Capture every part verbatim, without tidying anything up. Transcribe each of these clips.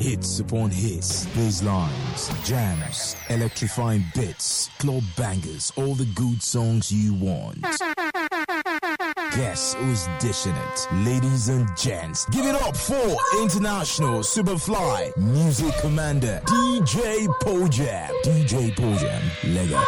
Hits upon hits, bass lines, jams, electrifying bits, club bangers, all the good songs you want. Guess who's dishing it? Ladies and gents, give it up for International Superfly Music Commander D J Pojam. D J Pojam, leg up.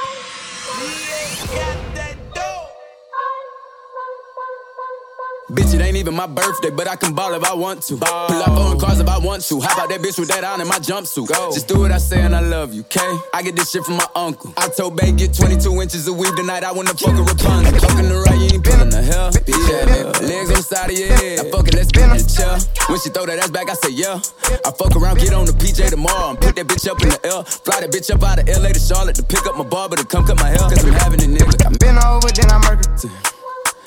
Bitch, it ain't even my birthday, but I can ball if I want to. Ball. Pull up on cars if I want to. Hop out that bitch with that on in my jumpsuit. Go. Just do what I say and I love you, okay? I get this shit from my uncle. I told babe, get twenty-two inches of weed tonight. I wanna fuck a Rapunzel. Fucking the right, you ain't been on the hell. Bitch, yeah. Legs on the side of your head. I fuck it, let's spin on the chair. When she throw that ass back, I say, yeah. I fuck around, get on the P J tomorrow and put that bitch up in the L. Fly that bitch up out of L A to Charlotte to pick up my barber to come cut my hair. Cause I'm having a nigga. I'm been over, then I murder.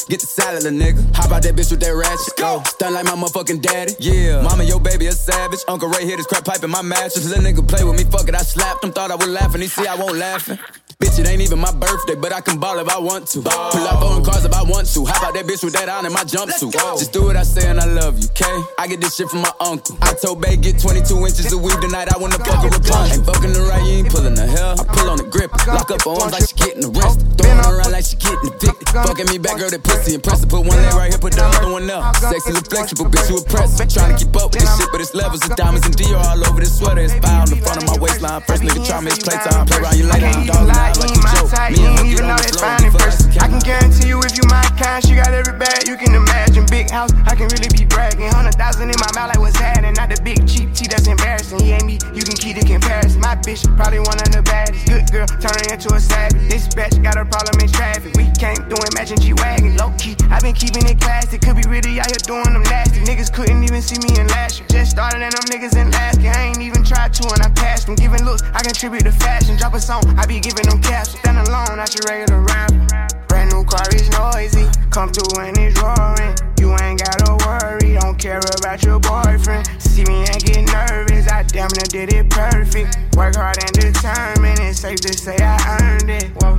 Get the salad, little nigga. Hop out that bitch with that ratchet. Go. Stun like my motherfucking daddy. Yeah. Mama, your baby a savage. Uncle Ray hit his crack pipe in my mattress. Little nigga play with me, fuck it. I slapped him, thought I was laughing. He see I won't laughing. Bitch, it ain't even my birthday, but I can ball if I want to. Ball. Pull up on cars if I want to. Hop out that bitch with that on in my jumpsuit. Just do what I say and I love you, okay? I get this shit from my uncle. I told babe, get twenty-two inches of weed tonight. I wanna fuck a Rapunzel. Ain't fucking the right, you ain't pulling the hell. I pull on the grip, lock up her arms like she getting arrested. Throwing her around like she getting evicted. Fucking me back, girl, that pussy impressive. Put one leg right here, put the other one up. Sexy look flexible, bitch, you impressive. Trying to keep up with this shit, but it's levels of diamonds and Dior all over this sweater. It's fire on the front of my waistline. First nigga try me, it's clay time. Play around you later, I'm dog. Like he my type, you ain't even know that's fine in person. I can guarantee you if you my kind, she got every bag you can imagine. Big house, I can really be bragging. Hundred thousand in my mouth like what's happening. Not the big cheap tea, that's embarrassing. He ain't me, you can keep the comparison. My bitch, probably one of the baddest. Good girl, turn her into a savage. This bitch got a problem in traffic. We can't do it, matching G-Wagon. Low key, I been keeping it classic. Could be really out here doing them nasty. Niggas couldn't even see me in last year. Just started and them niggas in last year. I ain't even tried to and I passed them. Giving looks, I contribute to fashion. Drop a song, I be giving them caps, stand alone, not your regular rapper. Brand new car is noisy, come through and it's roaring. You ain't gotta worry, don't care about your boyfriend. See me and get nervous, I damn near did it perfect. Work hard and determined, it's safe to say I earned it. Whoa,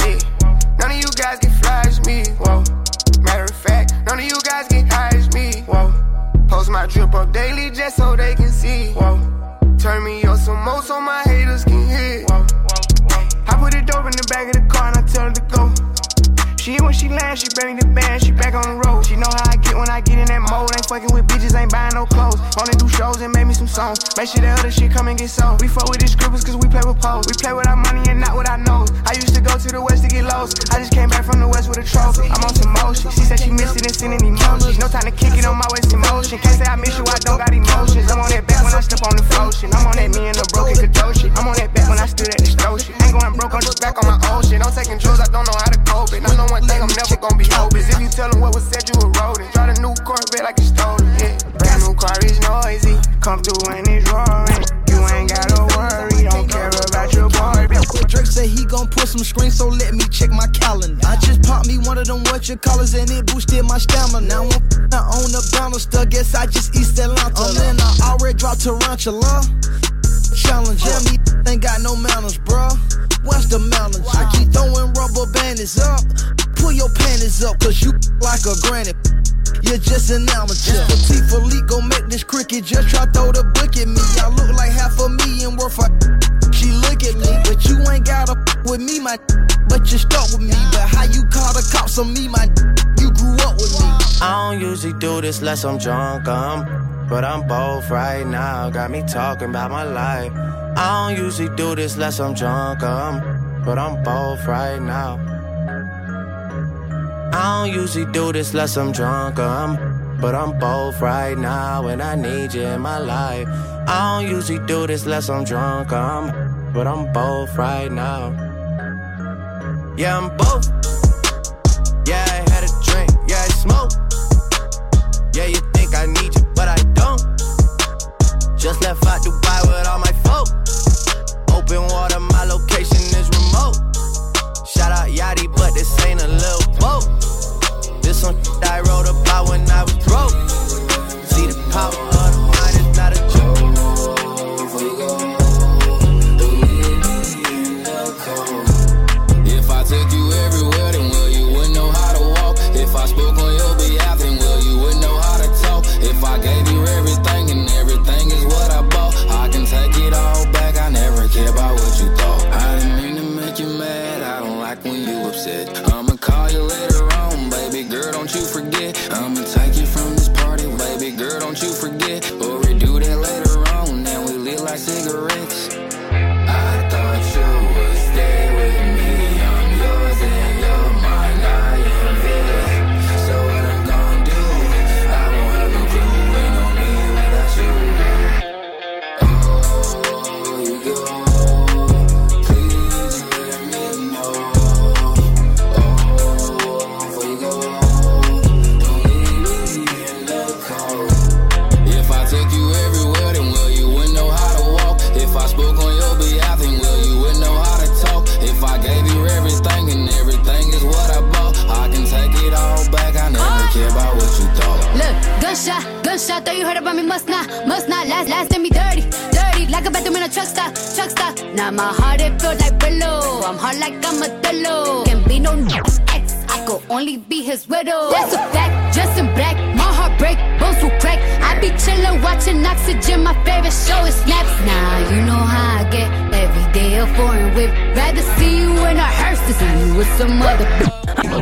yeah. None of you guys can flash me, whoa. Matter of fact, none of you guys can hide me, whoa. Post my drip up daily just so they can see, whoa. Turn me up some more so my haters can hit, whoa. I put the dope in the back of the car and I tell her to go. She when she land, she buried the band, she back on the road. She know how I get when I get in that mode. Ain't fucking with bitches, ain't buying no clothes. Only do shows and make me some songs. Make sure that other shit come and get sold. We fuck with these scribbles cause we play with pose. We play with our money and not with our nose. I used to go to the west to get lost. I just came back from the west with a trophy. I'm on some motion. She said she missed it and sending emotions. No time to kick it on my waist in motion. Can't say I miss you, I don't got emotions. I'm on that back when I step on the flow shit. I'm on that me and the broken control shit. I'm on that back when I stood at the store shit. Ain't going broke, I'm just back on my old shit. I'm taking drugs, I don't know how to cope it. I know one thing, I'm never gon' be hopeless. If you tell them what was said, you were rollin'. Drive a new Corvette like you stole it, yeah. Brand new car is noisy, come through and it's roaring. You ain't gotta worry, don't care about your boy. Drake said he gon' put some screens, so let me check my calendar. I just popped me one of them what you callers and it boosted my stamina. Now I'm on the Donald's, guess I just East Atlanta. Oh man, I already dropped Tarantula. Challenge, yeah, me ain't got no manners, bruh. What's the manners? I keep throwing rubber bandits up. Pull your panties up, cause you like a granny. You're just an amateur. Yeah. T for leak gon' make this cricket. Just try throw the book at me. I look like half a million worth of. She look at me, but you ain't gotta with me, my. But you stuck with me. But how you call the cops on me, my? You grew up with me. I don't usually do this unless I'm drunk. I'm. But I'm both right now, got me talking about my life. I don't usually do this unless I'm drunk, um, but I'm both right now. I don't usually do this unless I'm drunk, um, but I'm both right now, and I need you in my life. I don't usually do this unless I'm drunk, um, but I'm both right now. Yeah, I'm both. Yeah, I had a drink, yeah, I smoked. Yeah, you think I need you, but I don't. Just left out Dubai with all my folk. Open water, my location is remote. Shout out Yachty, but this ain't a little boat. This some shit I wrote about when I was broke. See the power of the mind is not a joke. If I took you everywhere, then well, you wouldn't know how to walk. If I spoke on your behalf. don't you forget, we'll redo that later on, and we lit like cigarettes. I thought you would stay with me, I'm yours and you're mine, I am his. So what I'm gonna do, I won't have a clue, ain't on me without you. Oh, you go, please let me know. Oh, before you go, don't leave me in the cold. Take you everywhere, then well, you wouldn't know how to walk. If I spoke on your behalf, then well, you wouldn't know how to talk. If I gave you everything, and everything is what I bought, I can take it all back, I never oh. care about what you thought. Look, gunshot, gunshot, thought you heard about me, must not, must not, last, last did me dirty, dirty, like a bathroom in a truck stop, truck stop. Now my heart, it feels like pillow, I'm hard like I'm a pillow. Can't be no ex, I could only be his widow. That's a fact, dressed in black, my heart break, bones will crack. I be chillin', watchin' Oxygen, my favorite show is Snaps. Now you know how I get, every day a foreign whip. Rather see you in a hearse than see you with some other bitch.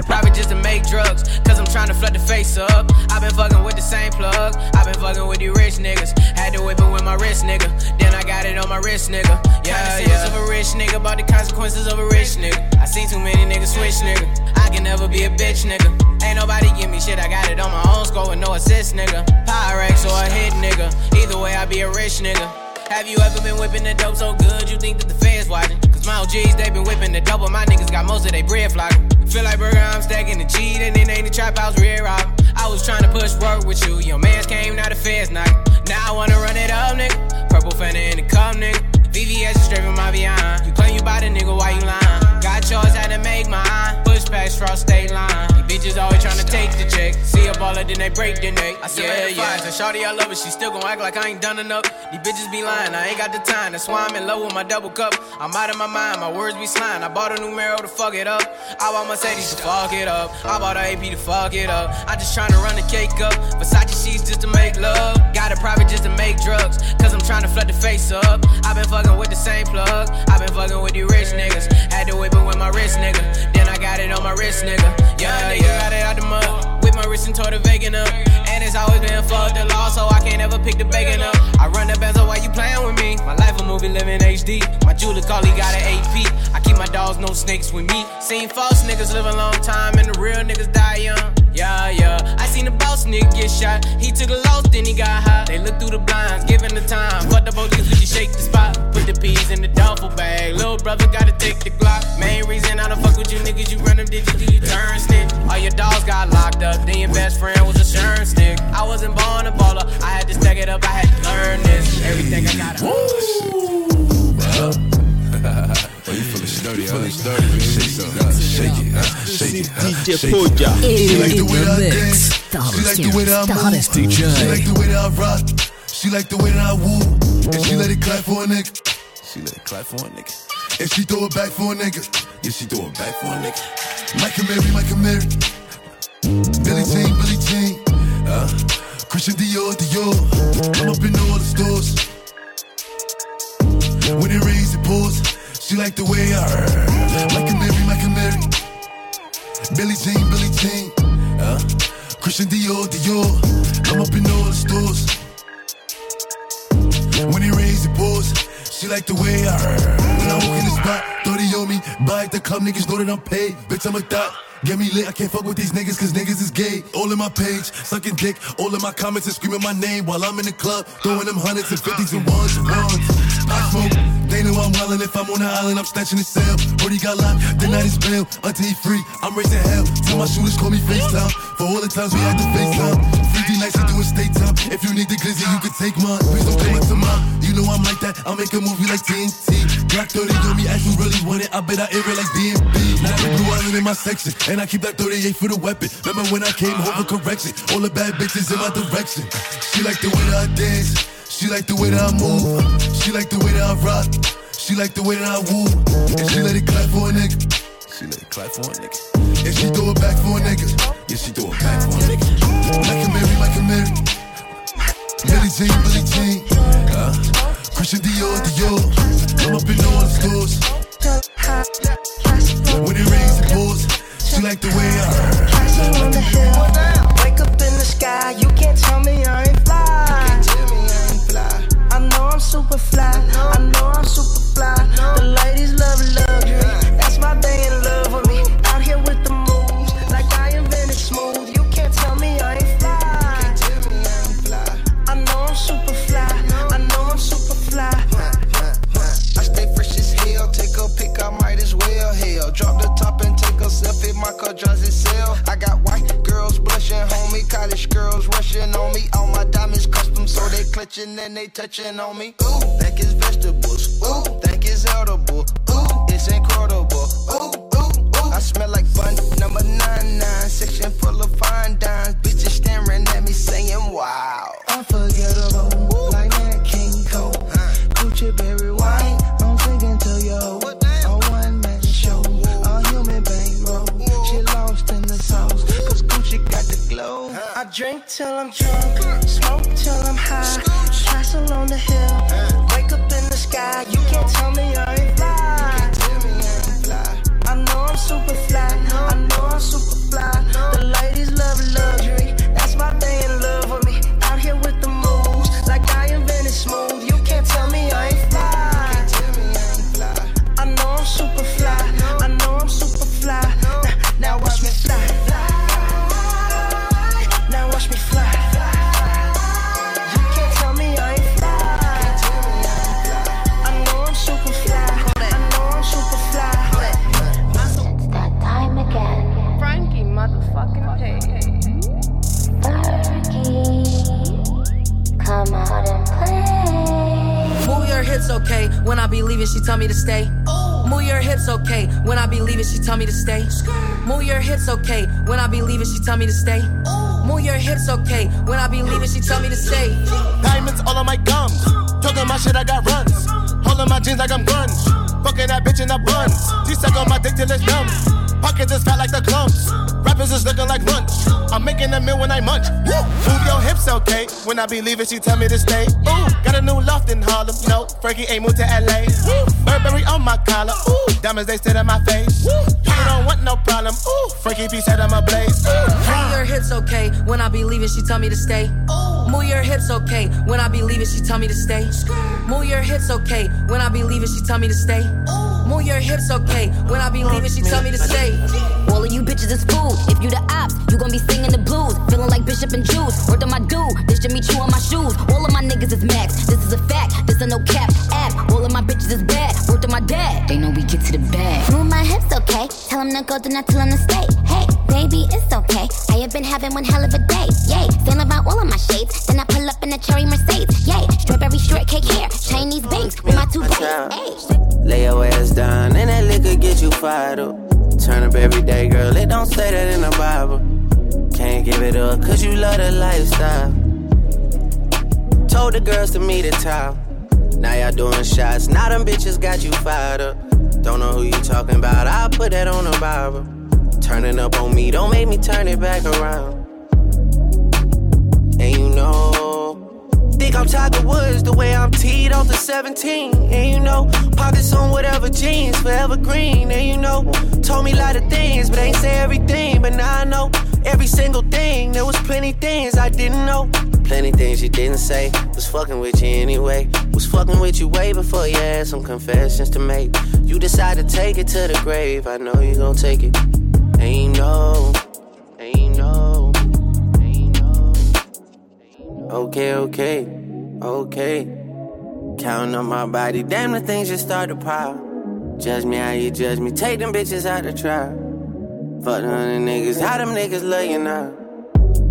Probably just to make drugs, cause I'm tryna flood the face up. I've been fucking with the same plug, I've been fucking with you rich niggas. Had to whip it with my wrist nigga, then I got it on my wrist nigga. Yeah, yeah. Of a rich nigga, about the consequences of a rich nigga. I seen too many niggas switch nigga, I can never be a bitch nigga. Ain't nobody give me shit, I got it on my own, score with no assist, nigga. Pyrex or a hit, nigga. Either way, I be a rich nigga. Have you ever been whipping the dope so good you think that the feds watching? Cause my O Gs, they been whipping the dope, but my niggas got most of they bread flocking. Feel like burger, I'm stacking the cheese, and it ain't the trap house rear robbing. I was trying to push work with you, your mans came, now the feds knock. Now I wanna run it up, nigga. Purple Fanta in the cup, nigga. V V S is straight from my beyond. You claim you bought a nigga, why you lying? Got yours, had to make mine. Push past cross state line. These bitches always tryna take the check. See a baller, then they break the neck. I still yeah, the yeah. And shawty, I love her, she still gon' act like I ain't done enough. These bitches be lying, I ain't got the time. That's why I'm in love with my double cup. I'm out of my mind, my words be slime. I bought a new Merlot to fuck it up. I bought Mercedes to fuck it up. I bought a A P to fuck it up. I just tryna run the cake up. Versace sheets just to make love. Got a private just to make drugs. Cause I'm tryna flood the face up. I've been fucking with the same plug. I've been fucking with you rich niggas. Had to whip it with my wrist, nigga. Then I got it on my wrist, nigga. Yeah, nigga got it out the mud. With my wrist and tore the vegan up. And it's always been fucked the law, so I can't ever pick the bacon up. I run the bezel while you playing with me. My life a movie, living H D. My jeweler call, he got an A P. I keep my dogs, no snakes with me. Seen false niggas live a long time, and the real niggas die young. Yeah, yeah. I seen the boss nigga get shot. He took a loss, then he got high. They look through the blinds, giving the time. Fuck the police, we can shake the spot. Put the peas in the duffel bag. Little brother gotta take the Glock. Main reason I don't fuck with you niggas, you run them digits, you turn snitch. All your dogs got locked up, then your best friend was a shirt stick. I wasn't born a baller, I had to stack it up, I had to learn this. Everything I got. Woo! Oh, you feelin' sturdy, huh? Sturdy, man. Shake it, uh, shake it, uh, shake it, uh, shake it. Uh. She like the way that I dance. She like the way that I move. She like the way that I rock. She like the way that I woo. And she let it clap for a nigga. She let it clap for a nigga. And she throw it back for a nigga. Yeah, she throw it back for a nigga. Michael Mary, Michael Mary. Billie Jean, Billie Jean. Uh, Christian Dior, Dior. I'm up in all the stores. When it rains, it pours. She like the way I heard. Like a Mary, like a Mary. Billie Jean, Billie Jean. Uh, Christian Dior, Dior. I'm up in all the stores. When it rains, it pours. She like the way I heard. When I walk in the spot, thirty on me. Buy at the club, niggas know that I'm paid. Bitch, I'm a thot. Get me lit, I can't fuck with these niggas cause niggas is gay. All in my page, sucking dick. All in my comments and screaming my name while I'm in the club, throwing them hundreds and fifties and ones and ones. I smoke, they know I'm wildin'. If I'm on the island, I'm snatching his cell. Brody got locked, then I just bail. Until he free, I'm raising hell. Till my shooters call me FaceTime. For all the times we had to FaceTime. three D nights, I do a state time. If you need the glizzy, you can take mine. Please don't come up to mine. You know I'm like that, I'll make a movie like T N T. Black thirty, do me ask you really want it. I bet I air it like D M B. Now the Blue Island in my section. And I keep that thirty-eight for the weapon. Remember when I came home for correction? All the bad bitches in my direction. She like the way that I dance. She like the way that I move. She like the way that I rock. She like the way that I woo. And she let it clap for a nigga. She let it clap for a nigga. And she throw it back for a nigga. Yeah, she throw it back for a nigga. Like a Mary, like a Mary. Billie Jean, Billie Jean. Uh, Christian Dior, Dior. I'm up in all the stores. When it rains, it pours. She like the way I heard. Wake up in the sky, you can't tell me I ain't fly. clenching and they touching on me. Ooh, think it's vegetables. Ooh, think it's edible. Ooh, it's incredible. Ooh, ooh, ooh. I smell like bun number nine nine, section full of fine dimes. Bitches staring at me saying, wow. Unforgettable, ooh, like that King Kong, huh. Gucci berry wine. I'm singing to your hoe. A one man show, a human bankroll. She lost in the sauce, cause Gucci got the glow. Huh. I drink till I'm drunk, smoke till I'm high, castle on the hill, wake up in the sky. You can't tell me I ain't fly. I know I'm super fly, I know I'm super fly. The ladies love luxury, that's why they in love with me. Out here with the moves, like I invented smooth. You can't tell me I ain't fly. I know I'm super fly, I know I'm super fly. Now, now watch me fly. Now watch me fly. Come out and play. Move your hips, okay. When I be leaving, she tell me to stay. Ooh. Move your hips, okay. When I be leaving, she tell me to stay. Skirt. Move your hips, okay. When I be leaving, she tell me to stay. Ooh. Move your hips, okay. When I be leaving, she tell me to stay. Diamonds all on my gums. Talking my shit, I got runs. Holding my jeans like I'm guns. Fucking that bitch in the buns. She suck on my dick till it's numb. Pockets is fat like the clumps. Rappers is looking like lunch. I'm making a meal when I munch. Woo! Move your hips, okay. When I be leaving, she tell me to stay. Ooh, got a new loft in Harlem. No, Frankie ain't moved to L A. Woo! Burberry on my collar. Ooh, diamonds they sit in my face. Woo! You don't want no problem. Ooh, Frankie P said I'm a blaze. Move your hips, okay. When I be leaving, she tell me to stay. Ooh. Move your hips, okay. When I be leaving, she tell me to stay. Move your hips, okay. When I be leaving, she tell me to stay. Ooh. Move your hips, okay. When I be leaving, she tell me to stay. All of you bitches is food. If you the ops, you gon' be singing the blues. Feeling like Bishop and Jews. Worked on my dude, this Jimmy Choo on my shoes. All of my niggas is max, this is a fact. This ain't no cap, app. All of my bitches is bad. Worked on my dad, they know we get to the bag. Move my hips, okay. Tell them to go, do not tell them to stay. Hey, baby, it's okay. I have been having one hell of a day. Yay, feeling about all of my shades. Then I pull up in a cherry Mercedes. Yay, strawberry shortcake hair. Chinese banks with my two days. Hey. Lay your ass down and that liquor get you fired up. Turn up every day, girl, it don't say that in the Bible. Can't give it up, cause you love the lifestyle. Told the girls to meet at top. Now y'all doing shots, now them bitches got you fired up. Don't know who you talking about, I'll put that on the Bible. Turning up on me, don't make me turn it back around. And you know, think I'm Tiger Woods the way I'm teed off the seventeen. And you know, pockets on whatever jeans, forever green. And you know, told me a lot of things, but ain't say everything. But now I know every single thing. There was plenty things I didn't know. Plenty things you didn't say. Was fucking with you anyway. Was fucking with you way before you had some confessions to make. You decided to take it to the grave. I know you gon' take it. Ain't no, ain't no, ain't no, ain't no. Okay, okay, okay. Counting on my body, damn the things just start to pile. Judge me how you judge me. Take them bitches out the trial. Fuck hundred niggas, how them niggas love you now?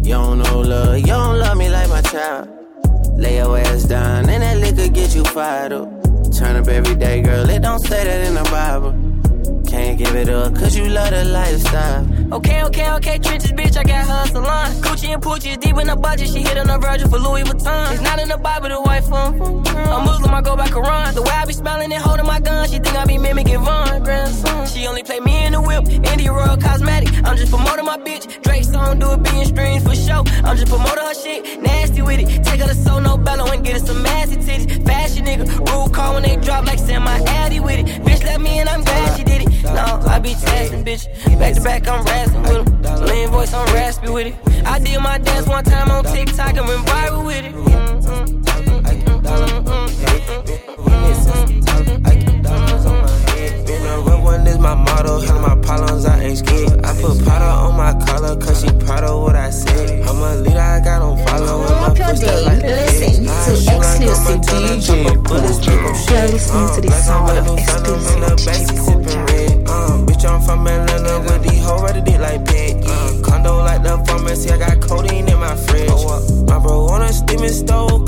You don't know love, you don't love me like my child. Lay your ass down and that liquor get you fired up. Turn up every day, girl, it don't say that in the Bible. Can't give it up, cause you love the lifestyle. Okay, okay, okay, trenches, bitch, I got her a salon. Gucci and Poochie is deep in the budget, she hit on the Virgil for Louis Vuitton. It's not in the Bible, the wife um, I'm Muslim, I go by Quran. The way I be smiling and holding my gun, she think I be mimicking Von, grandson. She only play me in the whip, India Royal Cosmetic. I'm just promoting my bitch, Drake song, do it being streams for show. I'm just promoting her shit, nasty with it. Take her to Soul No Bello and get her some massy titties. Fashion nigga, rude call when they drop like semi Addy with it. Bitch left me and I'm glad she did it. No, I be testing, bitch. Back to back, I'm rasping with them. Lean voice, I'm raspy with it. I did my dance one time on TikTok and went viral with it. Mm-mm. One is my motto, handle my problems, I ain't scared. I put Prada on my collar, cause she proud of what I said. I'm a leader, I got on follow. Up your day, like listen to exclusive D J Pojam. You're listening to the sound of exclusive D J Pojam. Bitch, I'm from Atlanta, with these hoes ready to like pig. Condo like the pharmacy, I got codeine in my fridge. My bro wanna steam and stove.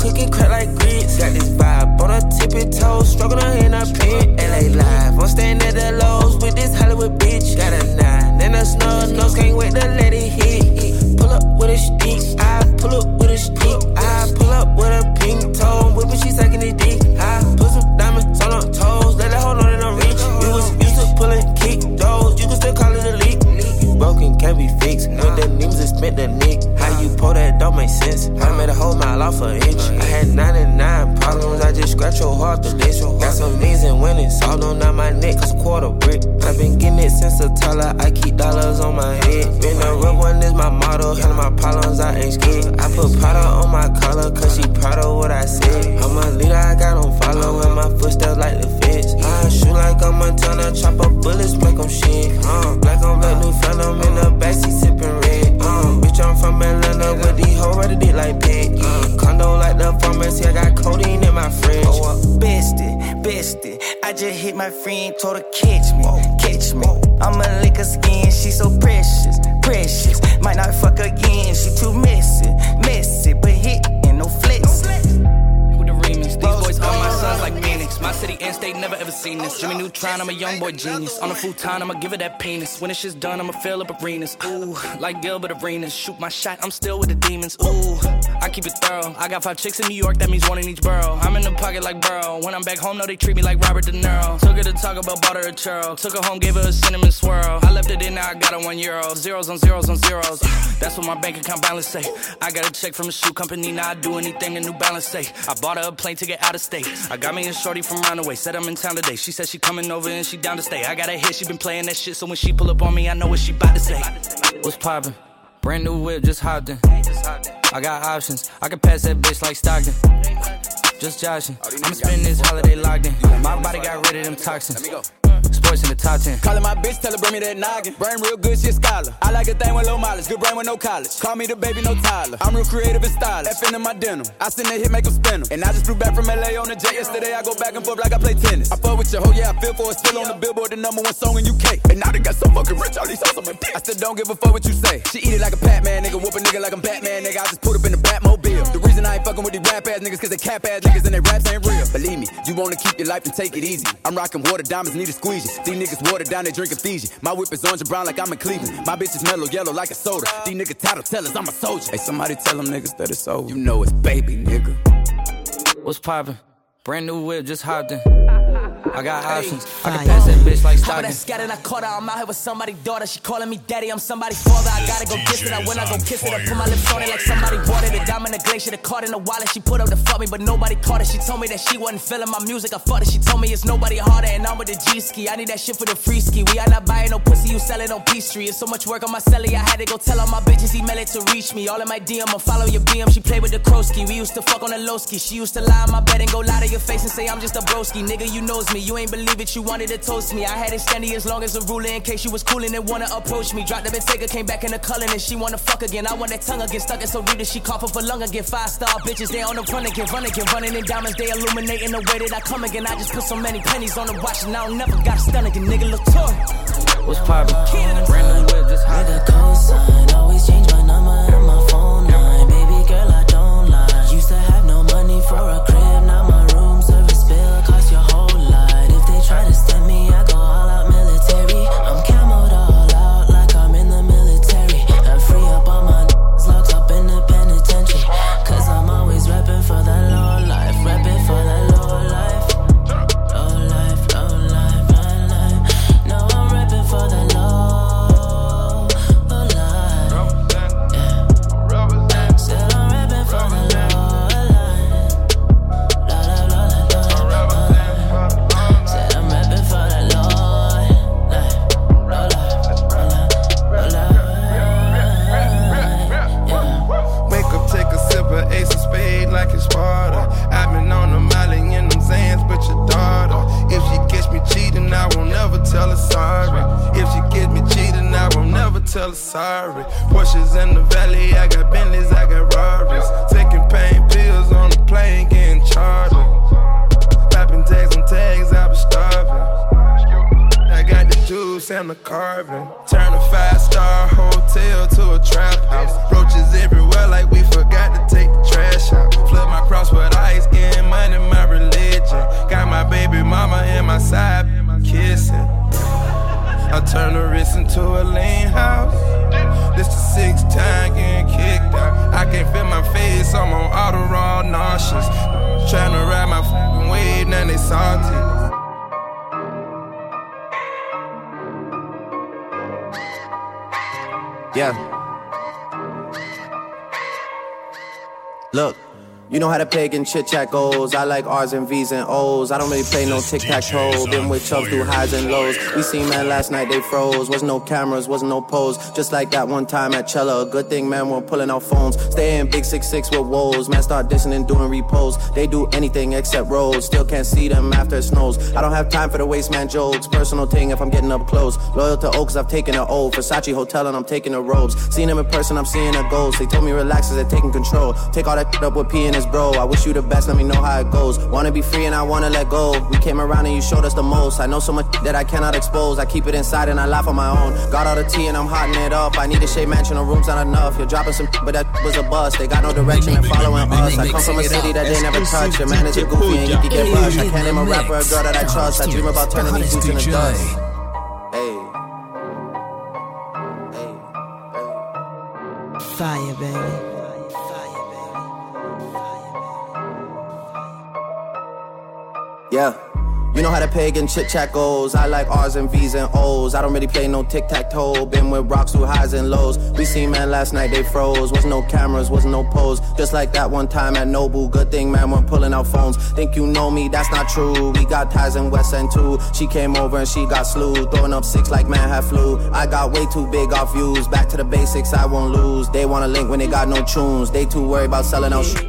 hoes, struggle to hang up in L A Live. I'm staying at the lows with this Hollywood bitch. Got a nine and a snub nose, can't wait to let it hit. Pull up with a stick, I pull up with a stick. I pull up with a pink toe, whipping, she sucking the dick. I put some diamonds on her toes, let her hold on and I'm rich. We was used to pulling kick those, you can still call it a leak. Broken can't be fixed, with the names that spent the nick. How you pull that don't make sense, I made a whole mile off an inch. I had ninety-nine problems, I just scratched your heart to list. Got some knees and winnings, all down on my neck, cause a quarter brick. I've been getting it since a toddler, I keep dollars on my head. Been a real one is my motto, handle my problems, I ain't scared. I put Prada on my collar, cause she proud of what I said. I'm a leader, I got on follow, and my footsteps like the fence. I shoot like a Montana, chop up bullets, make them shit. Uh, black on black, new phantom in the backseat, sipping red. Uh, bitch, I'm from Atlanta, with these hoes ready to be like pig. Uh, condo like the pharmacy, I got codeine in my fridge. Oh, uh, bestie, bestie, I just hit my friend, told her catch me, catch me. I'ma lick her skin, she so precious, precious. Might not fuck again, she too messy, messy. But hit and no flex. With the remix, these boys call my sons like Phoenix. My city and state never ever seen this. Jimmy Neutron, I'm a young boy genius. On a futon, I'ma give her that penis. When it's just done, I'ma fill up arenas. Ooh, like Gilbert Arenas. Shoot my shot, I'm still with the demons. Ooh, I keep it thorough. I got five chicks in New York, that means one in each borough. I'm in the pocket like Burrow. When I'm back home, no, they treat me like Robert De Niro. Took her to Taco Bell, bought her a churl. Took her home, gave her a cinnamon swirl. I left it in, now I got her one euro. Zeros on zeros on zeros. That's what my bank account balance say. I got a check from a shoe company, now I do anything the New Balance say. I bought her a plane to get out of state. I got me a shorty from Runaway, said I'm in town today. She said she coming over and she down to stay. I got a hit, she been playing that shit, so when she pull up on me, I know what she bout to say. What's poppin'? Brand new whip, just hopped in. I got options, I can pass that bitch like Stockton. Just joshin', I'ma spend this holiday locked in. My body got rid of them toxins. Sports in the top ten. Callin' my bitch, tell her bring me that noggin. Brain real good, she a scholar. I like a thing with low mileage, good brain with no college. Call me the baby, no Tyler. I'm real creative and stylish. F in my denim. I send that hit, make them spin them. And I just flew back from L A on the jet yesterday. I go back and forth like I play tennis. I fuck with your hoe, yeah, I feel for it. Still on the Billboard, the number one song in U K. And now they got so fucking rich, all these hoes on my dick. I still don't give a fuck what you say. She eat it like a Pac-Man, nigga. Whoop a nigga like I'm Batman, nigga. I just put up in the Batmobile. The reason I ain't fucking with these rap ass niggas, cause they cap ass niggas and they raps ain't real. Believe me, you wanna keep your life and take it easy. I'm rocking water diamonds, need a squeeze. These niggas water down, they drink Fiji. My whip is orange and brown like I'm in Cleveland. My bitch is mellow yellow like a soda. These niggas title tellers, I'm a soldier. Hey, somebody tell them niggas that it's over. You know it's baby, nigga. What's poppin'? Brand new whip, just hopped in. I got options. I can pass that bitch like Stockton. I scattered, I caught her. I'm out here with somebody's daughter. She calling me daddy. I'm somebody's father. I gotta go kiss it. I when I go kiss it, I put my lips on it like somebody bought it. A diamond, a glacier, the card in the wallet. She put up to fuck me, but nobody caught it. She told me that she wasn't feeling my music. I fucked it. She told me it's nobody harder, and I'm with the G ski. I need that shit for the free ski. We are not buying no pussy. You sell it on P Street. It's so much work on my celly. I had to go tell all my bitches email it to reach me. All in my D M, I follow your B M. She played with the Krosky. We used to fuck on the low ski. She used to lie in my bed and go lie to your face and say I'm just a broski, nigga. You knows me. You ain't believe it, you wanted to toast me. I had it standing as long as a ruler in case you was coolin' and wanna approach me. Dropped up and take her, came back in the color and she wanna fuck again. I want that tongue again, stuck in so rude that she cough up her lung again. Five star bitches, they on the run again, run again. Running in diamonds, they illuminating the way that I come again. I just put so many pennies on the watch and I don't never got stun again. Nigga, look toy. What's poppin'? Brand new whip, just hide a cold sign. Always change my number and my phone line. Baby girl, I don't lie. Used to have no money for a crib, now my room service bill cost your whole life. Try to stem me, I go all out military. I'm camoed all out like I'm in the military. I free up all my d***s locked up in the penitentiary. Cause I'm always reppin' for the low life. Reppin' for the low life. Low life, low life, low life. No, I'm reppin' for the low life, yeah. Still I'm reppin' for the low life. La la la la la la. Ace of spades like it's Sparta. I've been on the Molly and them Zans, but your daughter. If she gets me cheating, I won't never tell her sorry. If she gets me cheating, I won't never tell her sorry. Porsches in the valley, I got Bentleys, I got Rarries. Taking pain pills on the plane, getting charged. Popping tags on tags, I was starving. I got the juice and the carving. Turn a five-star hotel to a trap house. Roaches everywhere like we forgot to take the trash out. Flood my cross with ice, getting money, my religion. Got my I turn the wrist into a lean house. This the sixth time getting kicked out. I can't feel my face, I'm on auto raw nauseous. Tryna ride my fucking wave, now they salty. Yeah. Look, you know how the pagan chit-chat goes. I like R's and V's and O's. I don't really play no tic-tac-toe. Been with Chubb through highs and lows. We seen man last night, they froze. Wasn't no cameras, wasn't no pose. Just like that one time at Cella. Good thing man, we're pulling out phones. Staying big six six with woes. Man start dissing and doing repos. They do anything except roads. Still can't see them after it snows. I don't have time for the waste man jokes. Personal thing if I'm getting up close. Loyal to Oaks, I've taken an O. Versace hotel and I'm taking the robes. Seen them in person, I'm seeing the goals. They told me relax as they're taking control. Take all that up with P and bro, I wish you the best, let me know how it goes. Wanna be free and I wanna let go. We came around and you showed us the most. I know so much that I cannot expose. I keep it inside and I laugh on my own. Got all the tea and I'm hotting it up. I need a shade mansion, a room's not enough. You're dropping some, but that was a bust. They got no direction and following us. I come from a city that they never touch. Your man is a goofy and you can get brushed. I can't name a rapper, a girl that I trust. I dream about turning these dudes into dust. Hey. Hey. Hey. Fire, baby. Yeah. You know how the pagan chit-chat goes. I like R's and V's and O's. I don't really play no tic-tac-toe. Been with rocks through highs and lows. We seen man last night, they froze. Wasn't no cameras, wasn't no pose. Just like that one time at Nobu. Good thing man, we're pulling out phones. Think you know me, that's not true. We got ties in West End too. She came over and she got slew. Throwing up six like man had flu. I got way too big off views. Back to the basics, I won't lose. They wanna link when they got no tunes. They too worried about selling out shit.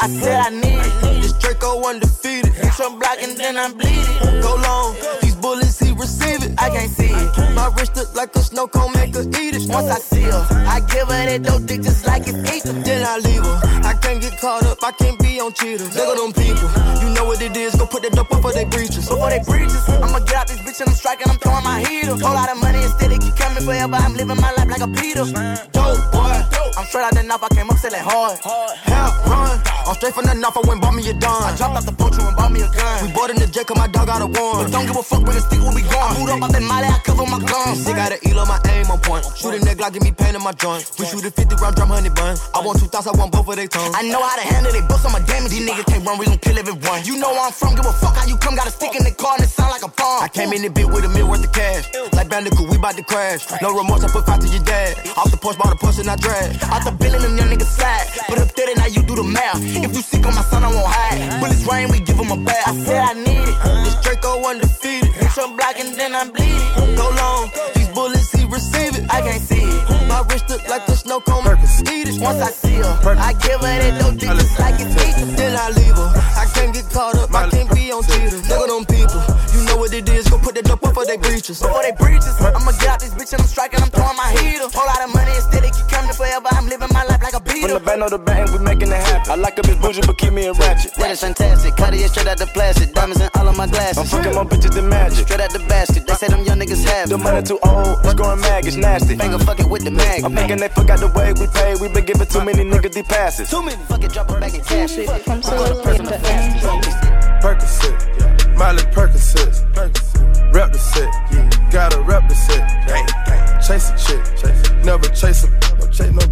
I said I need it. This Draco undefeated. Bitch, I'm blocking, then I'm bleeding. Go long. These bullets, he receive it. I can't see it. My wrist look like a snow cone, make her eat it. Once I see her, I give her that dope dick just like it's eaten. Then I leave her. I can't get caught up. I can't be on cheaters. Look at them people. You know what it is. Go put that dope up for they breaches. Before they breaches, I'ma get out this bitch and I'm striking. I'm throwing my heater. Whole lot of money instead of keep coming forever. I'm living my life like a Peter. Dope boy. I'm straight out the north, I came up selling hard. Hell, run. I'm straight from the north, I went and bought me a dime. I dropped out the poacher and bought me a gun. We bought in the jet, cause my dog got a one. But don't give a fuck when the stick will be gone. I moved up out that Molly, I cover my guns. Sick out of E-Lo, my aim on point. Shooting that Glock, give me pain in my joint. We shoot a fifty round, drum one hundred bun. I want two thoughts, I want both of their tongues. I know how to handle they books, I'm a damage. These niggas can't run, we gon' kill everyone. You know where I'm from, give a fuck how you come. Got a stick in the car and it sound like a bomb. I came in the bit with a mil worth of cash. Like Bandicoot, we bout to crash. No remorse, I put five to your dad. Off the porch, bought a push and I dragged. Out the building, them young niggas slide. Put up there, now you do the math. If you sick on my son, I won't hide. Bullets rain, we give him a bath. I said I need it. This Draco undefeated. Bitch, I'm blocking, then I'm bleeding. Go long. These bullets, he receive it. I can't see it. My wrist look like a snow cone. Eat it. Once I see her, I give her that dope dick just like it's eaten. Then I leave her. I can't get caught up. I can't be on theater. Look at them people. You know what it is. Go put that dope up before they breaches. Before they breaches, I'ma get out this bitch and I'm striking. I'm throwing my heater. Whole lot of money instead of keep coming forever. I'm living my life like a beater. From the band or the band, we making it happen. I like a bitch bougie, but keep me a ratchet. That is fantastic. Cut it straight out the plastic. Diamonds in all of my glasses. I'm fucking my bitches in magic. Straight out the basket. They say them young niggas have it. The money too old. It's going mag. It's nasty. Finger fucking with the mag. I'm thinking they forgot the way we pay. We been giving too many niggas these passes. Too many. Fucking drop it back and cash it. I'm so looking at that. Percocet. Molly Percocet. Percocet. Rep the set. Yeah. Gotta rep the set. Gang, gang. Chase a chick. Chase. Never chase a. No chase no.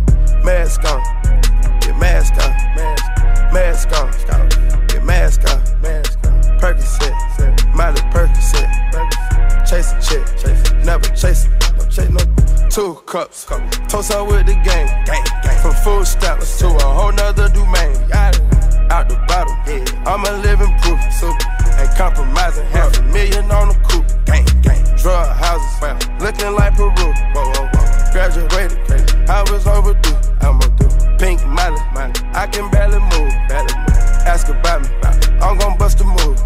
Mask on. Get mask on. Mask on. Get mask on. Mask on. Percocet. Molly Percocet. Chase a chick. Chase. Never chase a. No chase no. Two cups, toast out with the game. Gang, gang. From food stops to a whole nother domain. Out the bottom, yeah. I'm a living proof. Super. Ain't compromising, half a million on the coupe. Gang, gang. Drug houses, wow. Looking like Peru. Whoa, whoa, whoa. Graduated, crazy. I was overdue. I'm a dude. Pink Molly, Molly. I can barely move. Barely move. Ask about me, I'm gon' bust a move.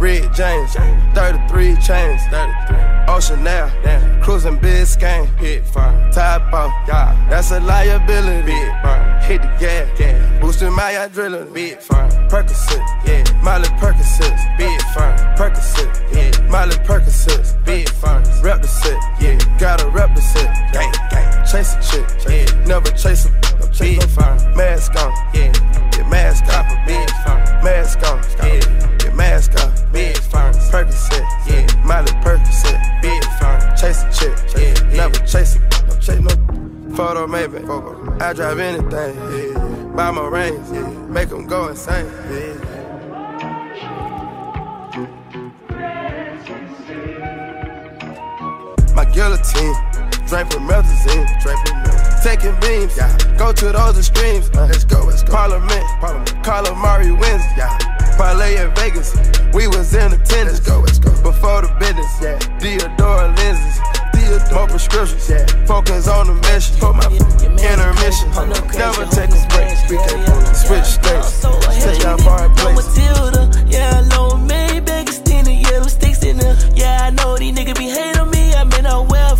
Red James, thirty-three chains. Ocean now, cruising Biscayne. Top off, that's a liability. Hit the gas, boosting my adrenaline. Percocet, Molly Percocet. Percocet, Molly Percocet. Rep the set, gotta rep the set. Chase a chick, never chase a. I'm chasing no fire. Mask on. Yeah. Get mask off. Big fire. Mask on. Yeah. Get mask off. Big fire. Percocet. Yeah. Molly Percocet. Big fire. Chase a chick. Yeah. Never chase it. I'm chasing no photo maybe. I drive anything. Yeah. Buy my rings. Yeah. Make them go insane. Yeah. My guillotine, drink from Mercedes, drink from taking beams, yeah. Go to those extremes. Uh, let's go, let's go. Parliament, Parliament. Carla Murray wins, yeah. Parlay in Vegas, we was in attendance. Let's go, let's go. Before the business, yeah. Deodora lenses, Deodora. More prescriptions, yeah. Focus on the mission, for my intermission. Never take a break, we can switch states. Touch down far in place. Matilda, yeah, alone, made back extended, yellow sticks in the, yeah, I know these niggas be hating on me.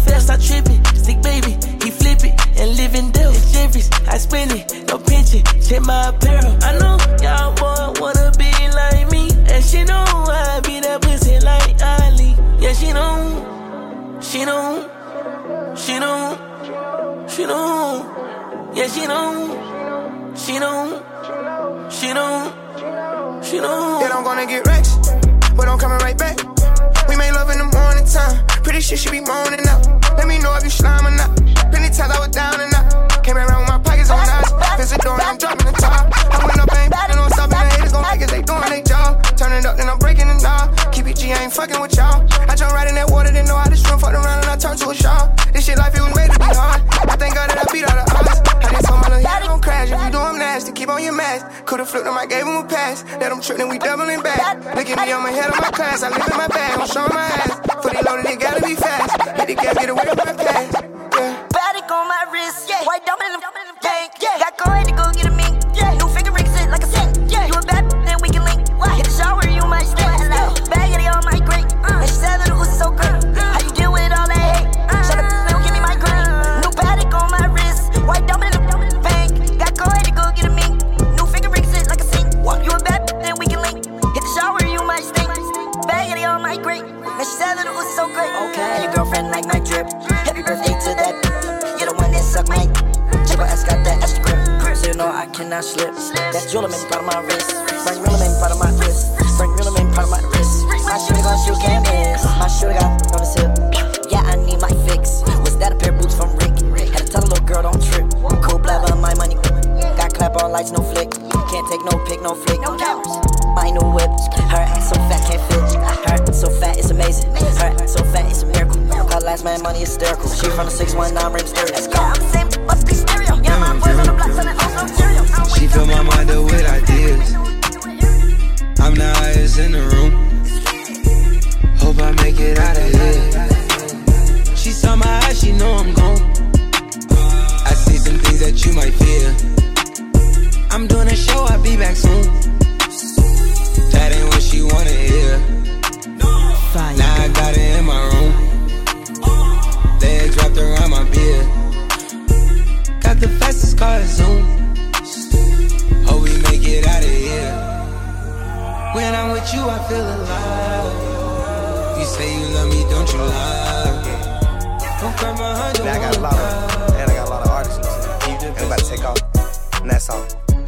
Fast, I trip it, sick baby, he flip it, and live in deal. It's Jeffries, I spin it, no pinch it, check my apparel. I know y'all boy wanna be like me, and she know I be that pussy like Ali. Yeah, she know, she know, she know, she know, yeah, she know, she know, she know, she know. And I'm gonna get rich, but I'm coming right back. We made love in the morning time. Pretty shit she be moaning up. Let me know if you slime or not. Plenty times I was down and up. Came around with my pockets on ice. Visit door and I'm dropping the top. I went up ain't batting on something. The haters gon' like it, they doing they job. Turn it up, then I'm breaking the law. Keep it G, I ain't fucking with y'all. I jump right in that water, didn't know how to swim. Fucked around and I turned to a shark. This shit life, it was made to be hard. I thank God that I beat all the odds. I just told my little head gon' crash. If you do, I'm nasty, keep on your mask. Could've flipped them, I gave him a pass. Let him trip, then we doubling back. Look at me, I'm ahead of my class. I live in my bag, I'm showing my ass. Fully loaded, it gotta be fast. Hit the gas, get away from my past. Yeah. Paddock on my wrist, yeah. White double in the bank, yeah. Got coin to go get a mink, yeah. New finger rings it like a cent, yeah. You a bad, then we can link. Why? Hit the shower, you might stink. Bag of the all my great. Uh. And she said that it was so good. Uh. How you deal with all that hate? Uh. Shut up, don't give me my green. New paddock on my wrist, white double in the bank. Got coin to go get a mink. New finger rings it like a cent. You a bad, then we can link. Hit the shower, you might stink. Bag of the all my great. And she said that it was so great. Okay, your girlfriend like my drip. Happy birthday to that. You're the one that sucked my. Triple S got that extra grip. So you know I cannot slip. That's Juleman part of my wrist. Frank Milleman part of my wrist. Frank Milleman part of my wrist. My shooter gon' shoot can't miss. My shooter got on the tip. Yeah, I need my fix. Was that a pair of boots from Rick? Had to tell a little girl don't trip. Cold blabber on my money. Got clap all lights, no flick. Can't take no pick, no flick. No cowards. My new whip. Her ass so fat can't fit. Her ass so fat it's amazing. Her ass so fat it's a miracle. Call last man money hysterical. She from the six one nine rim stereo. Let's go. I'm the same bus be stereo. Yeah, my boys on the block selling old no stereo. She fill my mind up with ideas. I'm the highest in the room. Hope I make it out of here. She saw my eyes, she know I'm gone. I see some things that you might fear. I'm doing a show, I'll be back soon. That ain't what she wanna hear. Now I got it in my room. They had dropped around my beer. Got the fastest car to Zoom. Hope we make it out of here. When I'm with you, I feel alive. You say you love me, don't you lie? Don't cry my heart, don't. Man, I got a lot of, man, I got a lot of artists. Everybody take off, and that's all.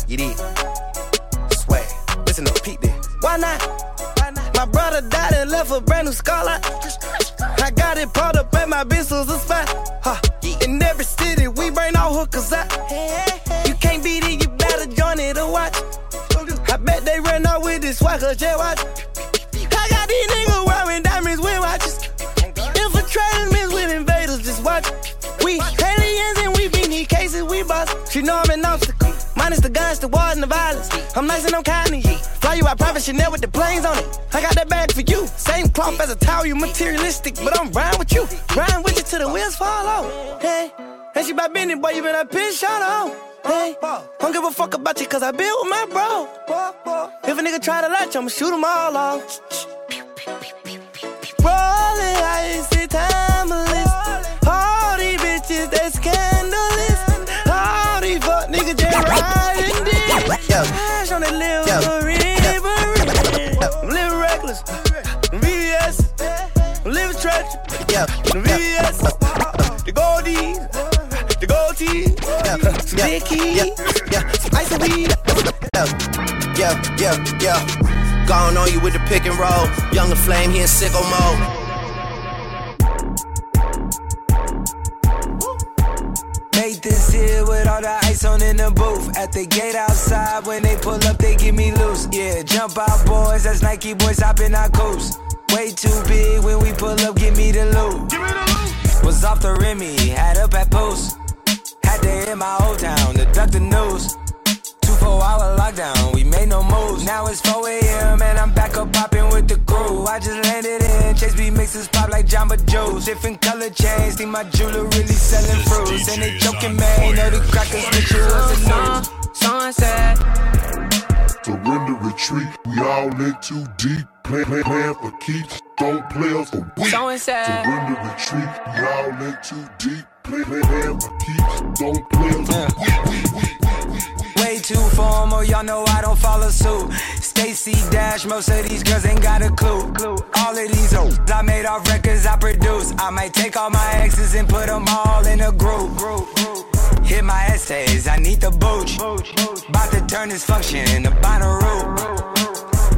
You did. Swag. Listen to Pete there. Why not? Why not? My brother died and left a brand new scarlet. I got it brought up at my business a spot. Huh. In every city, we bring all hookers out. You can't beat it, you better join it or watch. I bet they ran out with this swagger jet watch. I got these niggas wearing diamonds with watches. Infiltrating men with invaders, just watch. We aliens and we beat these cases, we boss. You know I'm an obstacle. Minus the guns, the wars, and the violence. I'm nice and I'm kind to you. Fly you out private Chanel with the planes on it. I got that bag for you. Same cloth as a towel, you materialistic. But I'm riding with you. Riding with you till the wheels fall off. Hey, and she by bending, boy, you been up in shot on. Hey, don't give a fuck about you, cause I been with my bro. If a nigga try to latch, I'ma shoot them all off. Rolling, I ain't see timeless. All these bitches, they scandalous. All these fuck niggas, they riding dick. Cash on that little Burberry. I'm living reckless. I'm V V S. I'm living treacherous. I'm V V S. The gold D's. The gold T's. yeah, Dickie. Yeah, yeah, ice and weed. Yeah, yeah, yeah, yeah. Gone on you with the pick and roll. Younger flame, he in sicko mode. This here with all the ice on in the booth. At the gate outside, when they pull up, they give me loose. Yeah, jump out, boys. That's Nike boys hopping our coast. Way too big when we pull up. Give me the loot. Give me the loot. Was off the Remy, had up at Post. Had to in my old town to duck the news. Two four hour lockdown, we made no moves. Now it's four a.m. and I'm back up popping with the crew. I just landed in Chase B mixes pop like Jamba Joe's. Different color chains, see my jeweler really selling fruits. And they joking, man, know the crackers with you was a no. Sunset. Surrender retreat, we all in too deep. Play, play, play for keeps, don't play us a week. Surrender retreat, we all in too deep. Play, play, play for keeps, don't play us a week. Way too formal, y'all know I don't follow suit. Stacy Dash, most of these girls ain't got a clue. All of these hoes I made off records I produce. I might take all my exes and put them all in a group. Hit my essays, I need the booch. About to turn this function into Bonnaroo.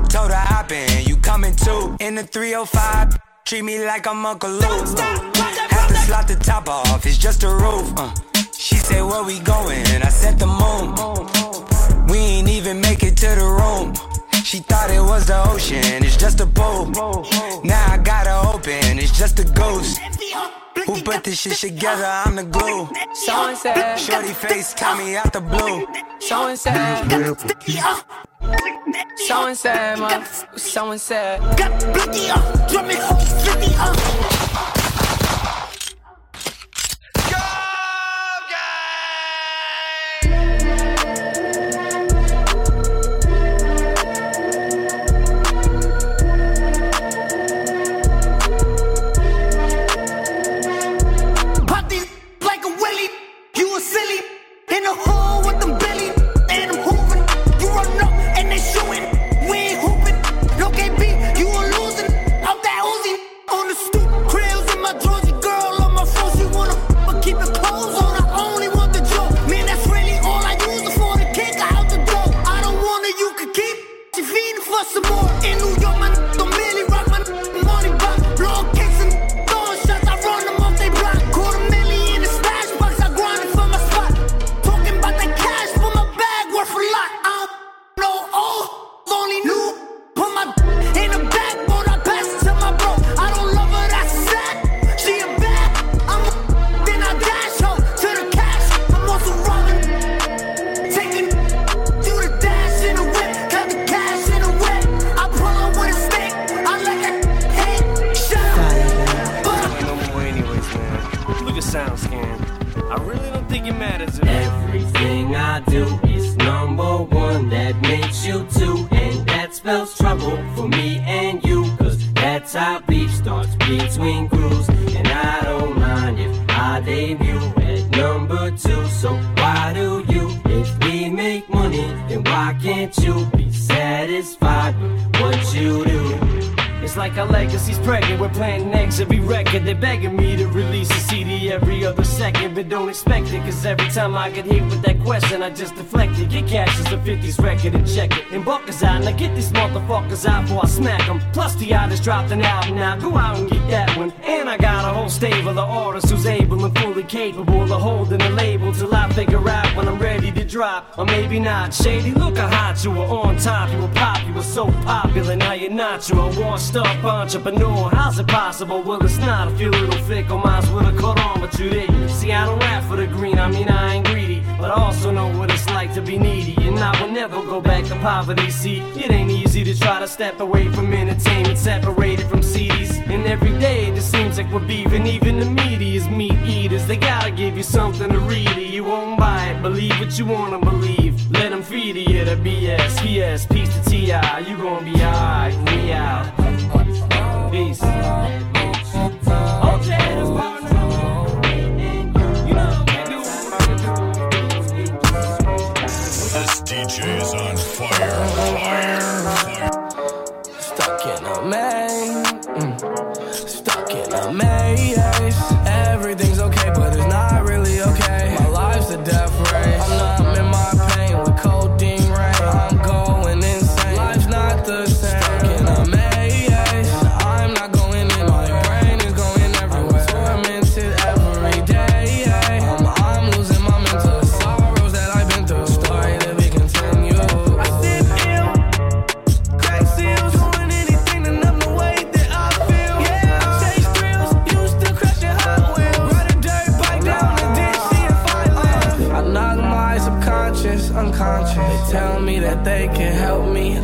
Told her I been, you coming too. In the three oh five, treat me like I'm Uncle Luke. Have to slot the top off, it's just a roof. uh. She said, where we going? I set the moon. We ain't even make it to the room. She thought it was the ocean, it's just a bowl. Now I gotta open, it's just a ghost. Who put this shit together? I'm the glue. So and sad. Shorty face caught me out the blue. So and sad. So and sad, man. So and sad. I get hit with that question, I just deflect it. Get cash is a fifties record and check it. And Buckers out, now get these motherfuckers out before I smack them. Plus the I just dropped an album, now go out and get that one. And I got a whole stable of artists who's able and fully capable of holding the label till I figure out when I'm ready to drop. Or maybe not, shady, look how hot you were on top. You were pop, you were so popular, now you're not. You a one-stop entrepreneur, how's it possible? Well, it's not, if you're a little fickle, mine's with a cut on, but you didn't. See, I don't rap for the green, I mean, I ain't green. But I also know what it's like to be needy, and I will never go back to poverty. See, it ain't easy to try to step away from entertainment, separated from C Ds. And every day it just seems like we're beefing. Even the media is meat eaters. They gotta give you something to read or you won't buy it. Believe what you wanna believe. Let them feed you the B S. P S. Peace to T I. You gon' be alright. We out. Peace. O J, that's partner. D J's on fire, fire, fire. Stuck in a maze, mm. Stuck in a maze. Everything's okay, but it's not really okay. My life's a death race.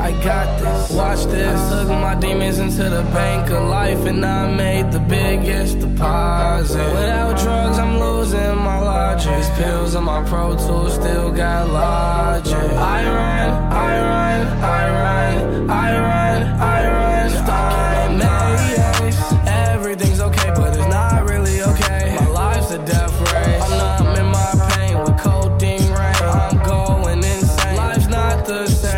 I got this. Watch this. I took my demons into the bank of life and I made the biggest deposit. Without drugs, I'm losing my logic. These pills on my Pro Tools still got logic. I run, I run, I run, I run, I run. I'm amazed. Everything's okay, but it's not really okay. My life's a death race. I'm numb in my pain with codeine rain. I'm going insane. Life's not the same.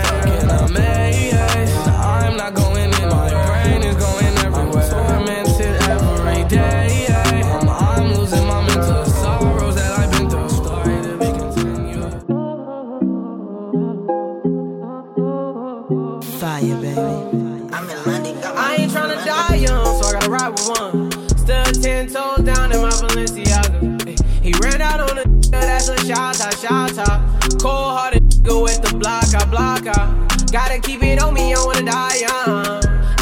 Gotta keep it on me, I wanna die young.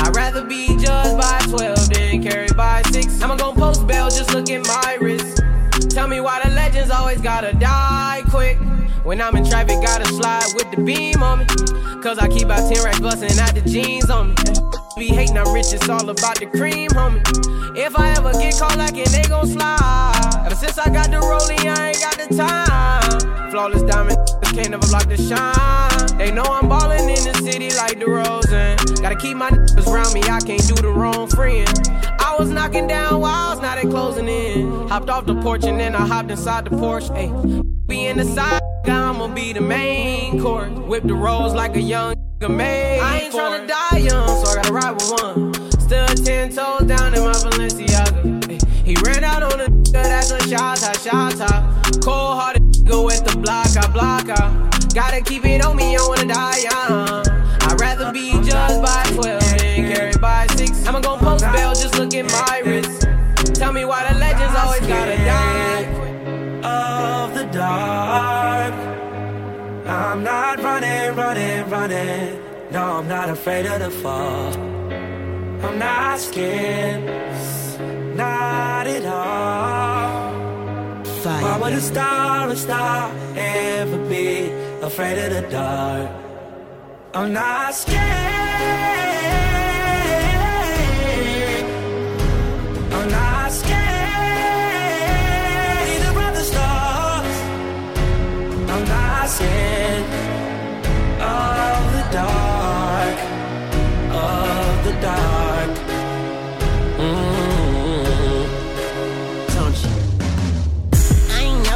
I'd rather be judged by twelve than carried by six. I'ma gon' post bail, just look at my wrist. Tell me why the legends always gotta die quick. When I'm in traffic, gotta slide with the beam on me. Cause I keep out ten racks bustin' out the jeans on me. Be hatin', I'm rich, it's all about the cream, homie. If I ever get caught like it, they gon' slide. Ever since I got the rollie, I ain't got the time. Flawless diamond, can't never block the shine. They know I'm ballin' in the city like DeRozan. Gotta keep my niggas around me, I can't do the wrong friend. I was knocking down walls, now they closing in. Hopped off the porch and then I hopped inside the Porsche. Ayy, be in the side, I'ma be the main court. Whip the rolls like a young nigga made. I ain't tryna die young, so I gotta ride with one. Stood ten toes down in my Balenciaga. Ay, he ran out on a nigga, that's a shot, shot, shot. Cold hearted. Go at the block, I block, I gotta keep it on me, I wanna die young. I'd rather be judged by twelve than carried by six. I'ma gon' post bail, just look at my wrist. Tell me why the legends always gotta die. Of the dark, I'm not running, running, running. No, I'm not afraid of the fall. I'm not scared, not at all. Why would a star, a star ever be afraid of the dark? I'm not scared. I'm not scared either of the stars. I'm not scared of the dark, of the dark. Mm.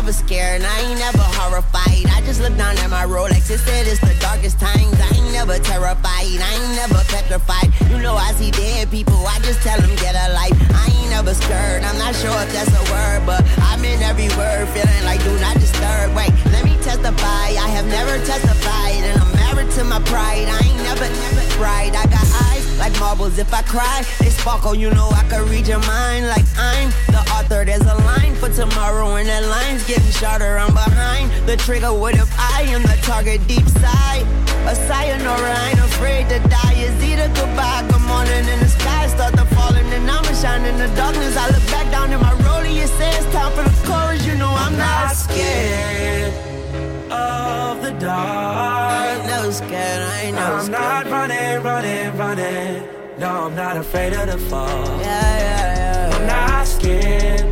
Scared, and I ain't never horrified. I just look down at my Rolex. It said it's the darkest times. I ain't never terrified. I ain't never petrified. You know I see dead people. I just tell them get a life. I ain't never scared. I'm not sure if that's a word, but I'm in every word, feeling like do not disturb. Wait, let me testify. I have never testified, and I'm married to my pride. I ain't never, never cried. I got eyes like marbles. If I cry, they sparkle. You know I can read your mind. Like I'm the author. There's a line for tomorrow, and that line's getting shorter, I'm behind the trigger. What if I am the target? Deep side, a sayonara. I ain't afraid to die. It's either goodbye, good morning, and the sky start to falling, and I'ma shine in the darkness. I look back down at my rollie. It says time for the chorus. You know I'm, I'm not scared, scared of the dark. I ain't no scared. I ain't no I'm scared. I'm not running, running, running. No, I'm not afraid of the fall. Yeah, yeah, yeah. I'm yeah. not scared.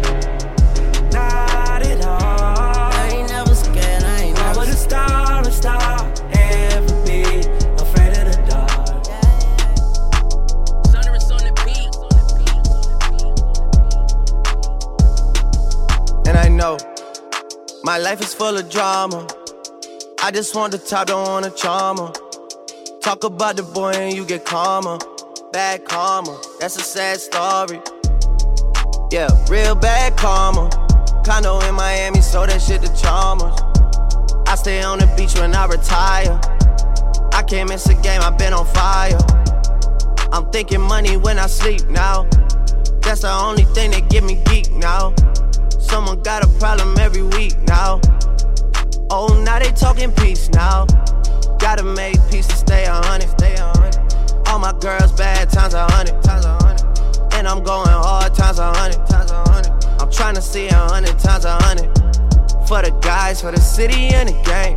Star, a star, ever be afraid of the dark. Thunderous on the beat. And I know my life is full of drama. I just want the top, don't want a charmer. Talk about the boy and you get calmer. Bad karma, that's a sad story. Yeah, real bad karma. Condo in Miami, so that shit the charmers. I stay on the beach when I retire. I can't miss a game, I've been on fire. I'm thinking money when I sleep now. That's the only thing that get me geek now. Someone got a problem every week now. Oh, now they talking peace now. Gotta make peace to stay a hundred. All my girls bad times a hundred. And I'm going hard times a hundred. I'm trying to see a hundred times a hundred. For the guys, for the city and the gang.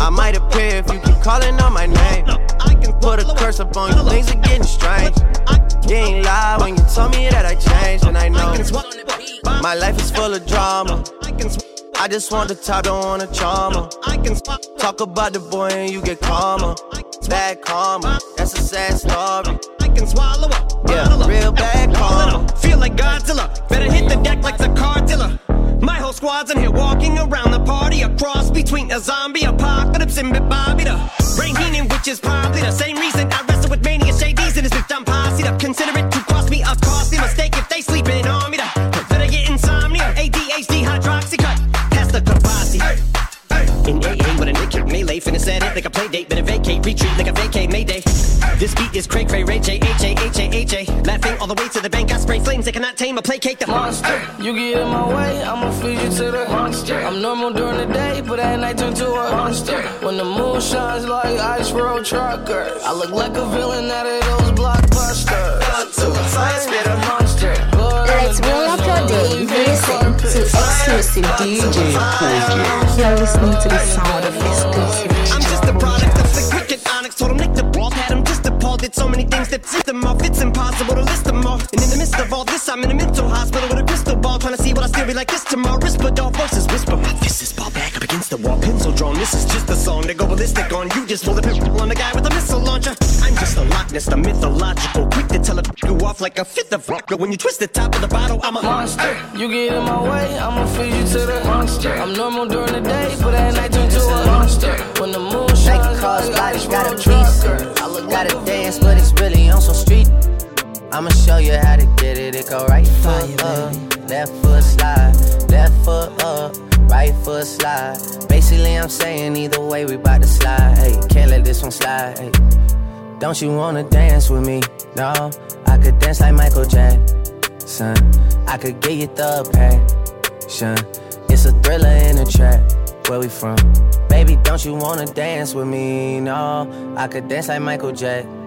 I might appear if you keep calling on my name. Put a curse up on you, things are getting strange. You ain't lie when you tell me that I changed, and I know my life is full of drama. I just want the top, don't want a charmer. Talk about the boy and you get calmer. Bad karma, that's a sad story. I can swallow up, yeah, real bad karma. Feel like Godzilla, better hit the deck like the Cartilla. My whole squad's in here walking around the party, a cross between a zombie apocalypse and Bobby the Rain Heenan, which is probably the same reason I wrestle with Mania Shady's and his bitch I'm posse up. Consider it to cost me a costly mistake if they sleeping on me the better get insomnia, A D H D hydroxy cut, past the Kabasi. In A A with a naked melee, finna set it like a play date, better vacate, retreat like a vacate mayday. This beat is cray cray, Ray J, H-A, H-A, H-A. Laughing all the way to the bank, I spray flames, they cannot tame or placate the monster. You get in my way, I'ma feed you to the monster. I'm normal during the day, but at night turn to a monster. When the moon shines like ice road truckers, I look like a villain out of those blockbusters. Science spit a monster. Let's roll up your day, listen to exclusive D J Pojam. You're listening to the sound of exclusive D J Pojam. I'm just a product of the cricket onyx, told him Nick the ball had him just appalled. Did so many things that pissed them off, it's impossible to list them all. And in the midst of all this, I'm in a mental hospital with a crystal ball, trying to see what I still be like this tomorrow. Risperdal versus whisper, my fist is ball back up against the wall, pencil drawn. This is just a song to go ballistic on. You just roll the pimple on the guy with a missile launcher. I'm just a Loch Ness, the mythological, quick to tell a you off like a fifth of vodka. When you twist the top of the bottle, I'm a monster. monster. You get in my way, I'ma feed you to the monster. I'm normal during the day, but at night turn to a monster. When the moon shines, like cars, bodies got a piece. I look gotta like dance, but it's really on some street. I'ma show you how to get it. It go right foot up, left foot slide, left foot up, right foot slide. Basically, I'm saying either way, we bout to slide. Hey, can't let this one slide. Hey. Don't you wanna dance with me? No, I could dance like Michael Jackson. I could get you the passion. It's a thriller in a trap. Where we from? Baby, don't you wanna dance with me? No, I could dance like Michael Jackson.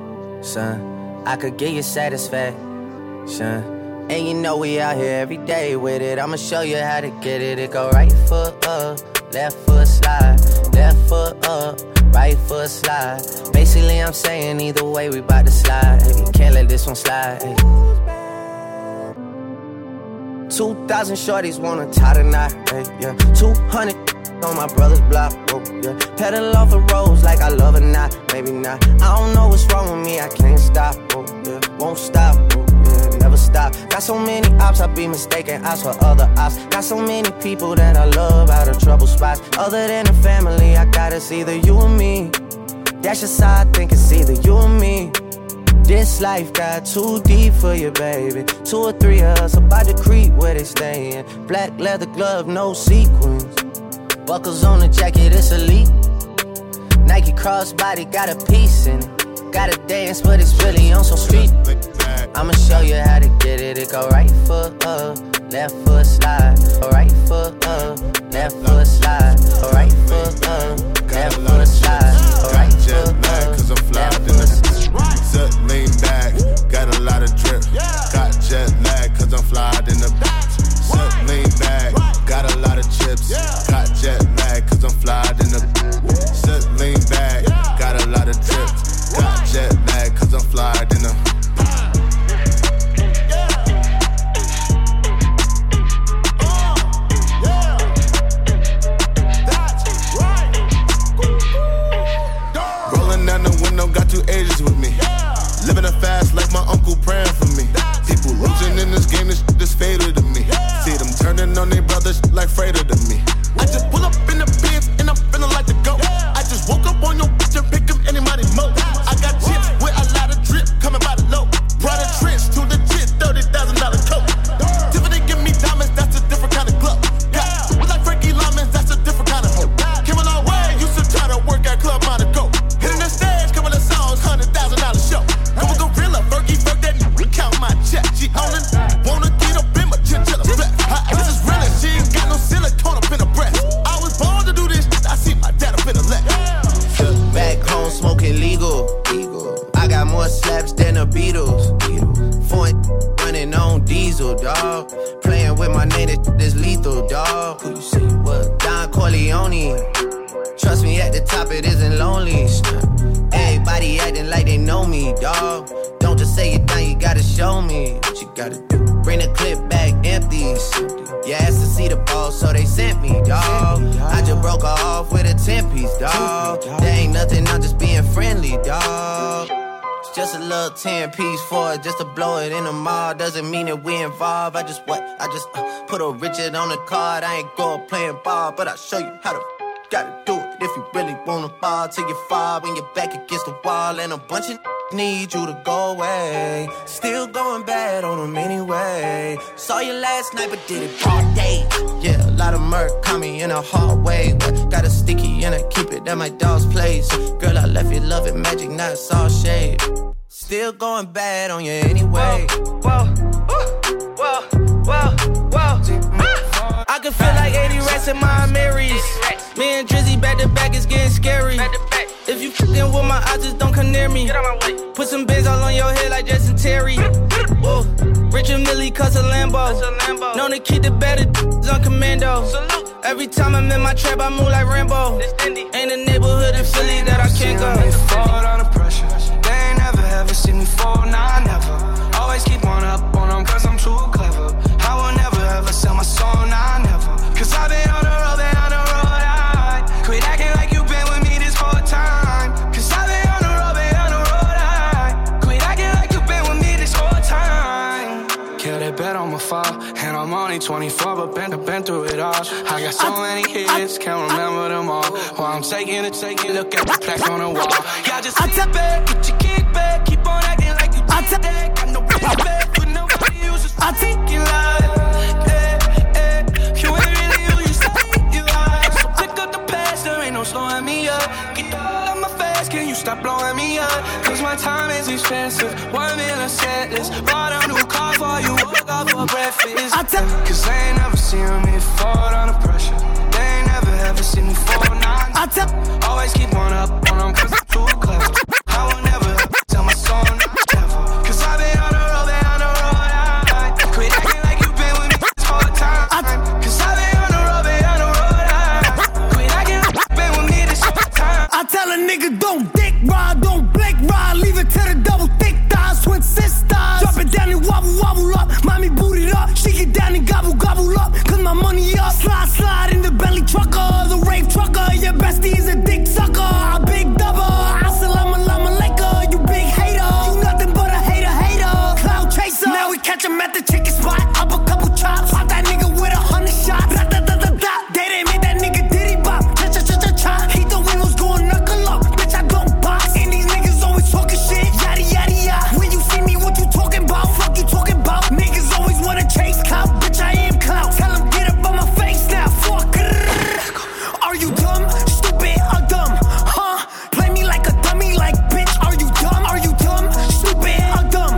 I could get you satisfaction. And you know we out here every day with it. I'ma show you how to get it. It go right foot up, left foot slide, left foot up, right foot slide. Basically, I'm saying either way, we bout to slide. Hey, can't let this one slide. Hey. two thousand shorties wanna tie the knot. Hey, yeah. two hundred on my brother's block. Oh, yeah. Pedal off the roads like I love or not. Maybe not. I don't know what's wrong with me. I can't stop. Oh, yeah. Won't stop. Oh, yeah. Never stop. Got so many ops, I be mistaken ops for other ops. Got so many people that I love out of trouble spots. Other than the family, I got it's either you or me. That's just how I think it's either you or me. This life got too deep for you, baby. Two or three of us about to creep where they stayin'. Black leather glove, no sequins. Buckles on the jacket, it's elite. Nike crossbody got a piece in it. Gotta dance, but it's really on some street. I'ma show you how to get it. It go right foot up, left foot slide. Right foot up, left foot slide. Right foot up, left foot slide. Right foot up, left foot slide. Sit, lean back, got a lot of drip. Got jet lag, cause I'm flyed in the back. Sit, lean back, got a lot of chips. Got jet lag, cause I'm flyed in the sit, lean back, got a lot of drip. Got jet lag, cause I'm flyed in the rolling down the window, got two Asians with me. Living a fast life, my uncle praying for me. People losing in this game, this shit is fatal to me. See them turning on their brothers like freighter to me. I just pull up in the Benz and I'm feeling like the GOAT. I just woke up on your bitch and pick up anybody mo. I got chips with a lot of drip coming by the low. Brought a trench to the jit, thirty thousand dollars coat. Tiffany give me diamonds, that's a different kind of glove. Yeah, we like Frankie Lyman's, that's a different kind of hoe. Came a long way, used to try to work at Club Monaco. Hitting the stage, couple of songs, one hundred thousand dollars show. I'm a gorilla, Fergie, fuck that n***, we count my check. She only wanna get up in my chinchilla breath. Her ass is real and she ain't got no silicone up in her breast. I was born to do this shit, I see my dad up in the left. Look back home, smoking legal. I got more slaps than the Beatles. Foreign running on diesel, dawg. Playing with my name, this lethal, dawg. Who you see? What? Don Corleone. Trust me, at the top it isn't lonely. Hey, Everybody acting like they know me, dawg. Don't just say your thing, you gotta show me what you gotta do. Bring the clip back empty. You asked to see the ball, so they sent me, dawg. I just broke her off with a ten-piece, dawg. There ain't nothing, I'm just being friendly, dawg. Just a little ten-piece for it, just to blow it in the mall. Doesn't mean that we involved. I just what? I just uh, put a Richard on the card. I ain't go playing ball, but I'll show you how to f- gotta do it. If you really wanna ball till you fall when you're back against the wall. And a bunch of n- need you to go away. Still going bad on them anyway. Saw you last night, but did it all day. Yeah, a lot of murk caught me in a hallway. Got a sticky and I keep it at my dog's place. Girl, I left you loving magic, now it's all shade. Still going bad on you anyway. Whoa, whoa, whoa, whoa, whoa. I can feel like eighty rats in my Marys. Me and Drizzy back to back is getting scary. If you fucking with my eyes, just don't come near me. Put some bins all on your head like Jason Terry. Whoa, Richard Millie cuss a Lambo. Known to keep the better d***s on commando. Every time I'm in my trap, I move like Rambo. Ain't a neighborhood in Philly that I can't go. Never seen me fall, nah, never. Always keep on up on them, cause I'm too clever. I will never ever sell my soul, nah, never. Cause I've been on the road, been on the road, I quit acting like you've been with me this whole time. Cause I've been on the road, been on the road, I quit acting like you've been with me this whole time. Kill that bet on my fall, and I'm only twenty-four, but been, been through it all. I got so many hits, can't remember them all. While I'm taking a take a look at the plaque on the wall. Y'all just sit back, get your kick back. Keep on acting like you did that. Got no respect for nobody who's just taking life. Eh, eh, you ain't really who you say you are. So pick up the past, there ain't no slowing me up. Get the hell out my face, can you stop blowing me up? Cause my time is expensive, one million set list. Bought a new car for you, woke up for breakfast. Cause they ain't never seen me fall under pressure. They ain't never ever seen me fall, nah. Always keep one up on them cause I'm too clever. I will never tell my soul not never. Cause I've been on the road, been on the road, I quit acting like you've been with me this whole time. Cause I've been on the road, been on the road, I quit acting like you've been with me this whole time. I tell a nigga don't dick ride, don't blink ride. Leave it to the double thick thighs, twin sisters. Drop it down and wobble, wobble up. Mommy booted up, she get down and gobble, gobble up. Cause my money up, slide, slide in the belly trucker. The rape trucker, your bestie is a dick sucker. I big double, assalamu alaikum. Catch him at the chicken spot, up a couple chops, pop that nigga with a hundred shots. Da, da, da, da, da. They didn't make that nigga diddy bop. Cha cha cha cha cha. He the windows going knuckle up, bitch I don't box. And these niggas always talking shit, yada yada yada. When you see me, what you talking about? Fuck you talking about? Niggas always wanna chase clout, bitch I am clout. Tell him get up on my face now. Fuck. Are you dumb, stupid or dumb? Huh? Play me like a dummy, like bitch. Are you dumb? Are you dumb, stupid or dumb?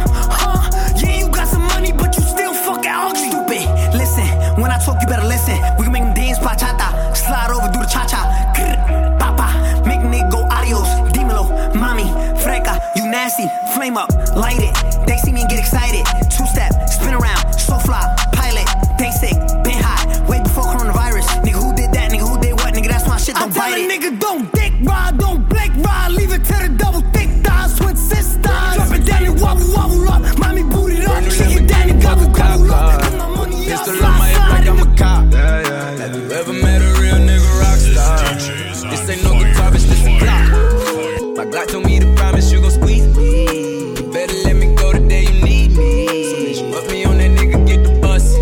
When I talk, you better listen. We can make them dance bachata. Slide over, do the cha-cha. Grr, papa, make a nigga go adios. Dímelo, mommy, freca. You nasty, flame up, light it. They see me and get excited. Two-step, spin around, so fly, pilot. They sick, been hot, way before coronavirus. Nigga, who did that? Nigga, who did what? Nigga, that's my shit, don't I bite it. I tell a nigga, don't dick ride, don't blink ride. Leave it to the double thick thighs with sisters. Drop it down and wobble, wobble up. Mommy booted up, shake it down and gobble, gobble up. Cause my money up, fly, fly. I'm a cop. Yeah, yeah, yeah. Have you ever met a real nigga rock star? This ain't no guitar, bitch, this a Glock. My Glock told me to promise you gon' squeeze me. Better let me go the day you need me. So put me on that nigga, get the bus.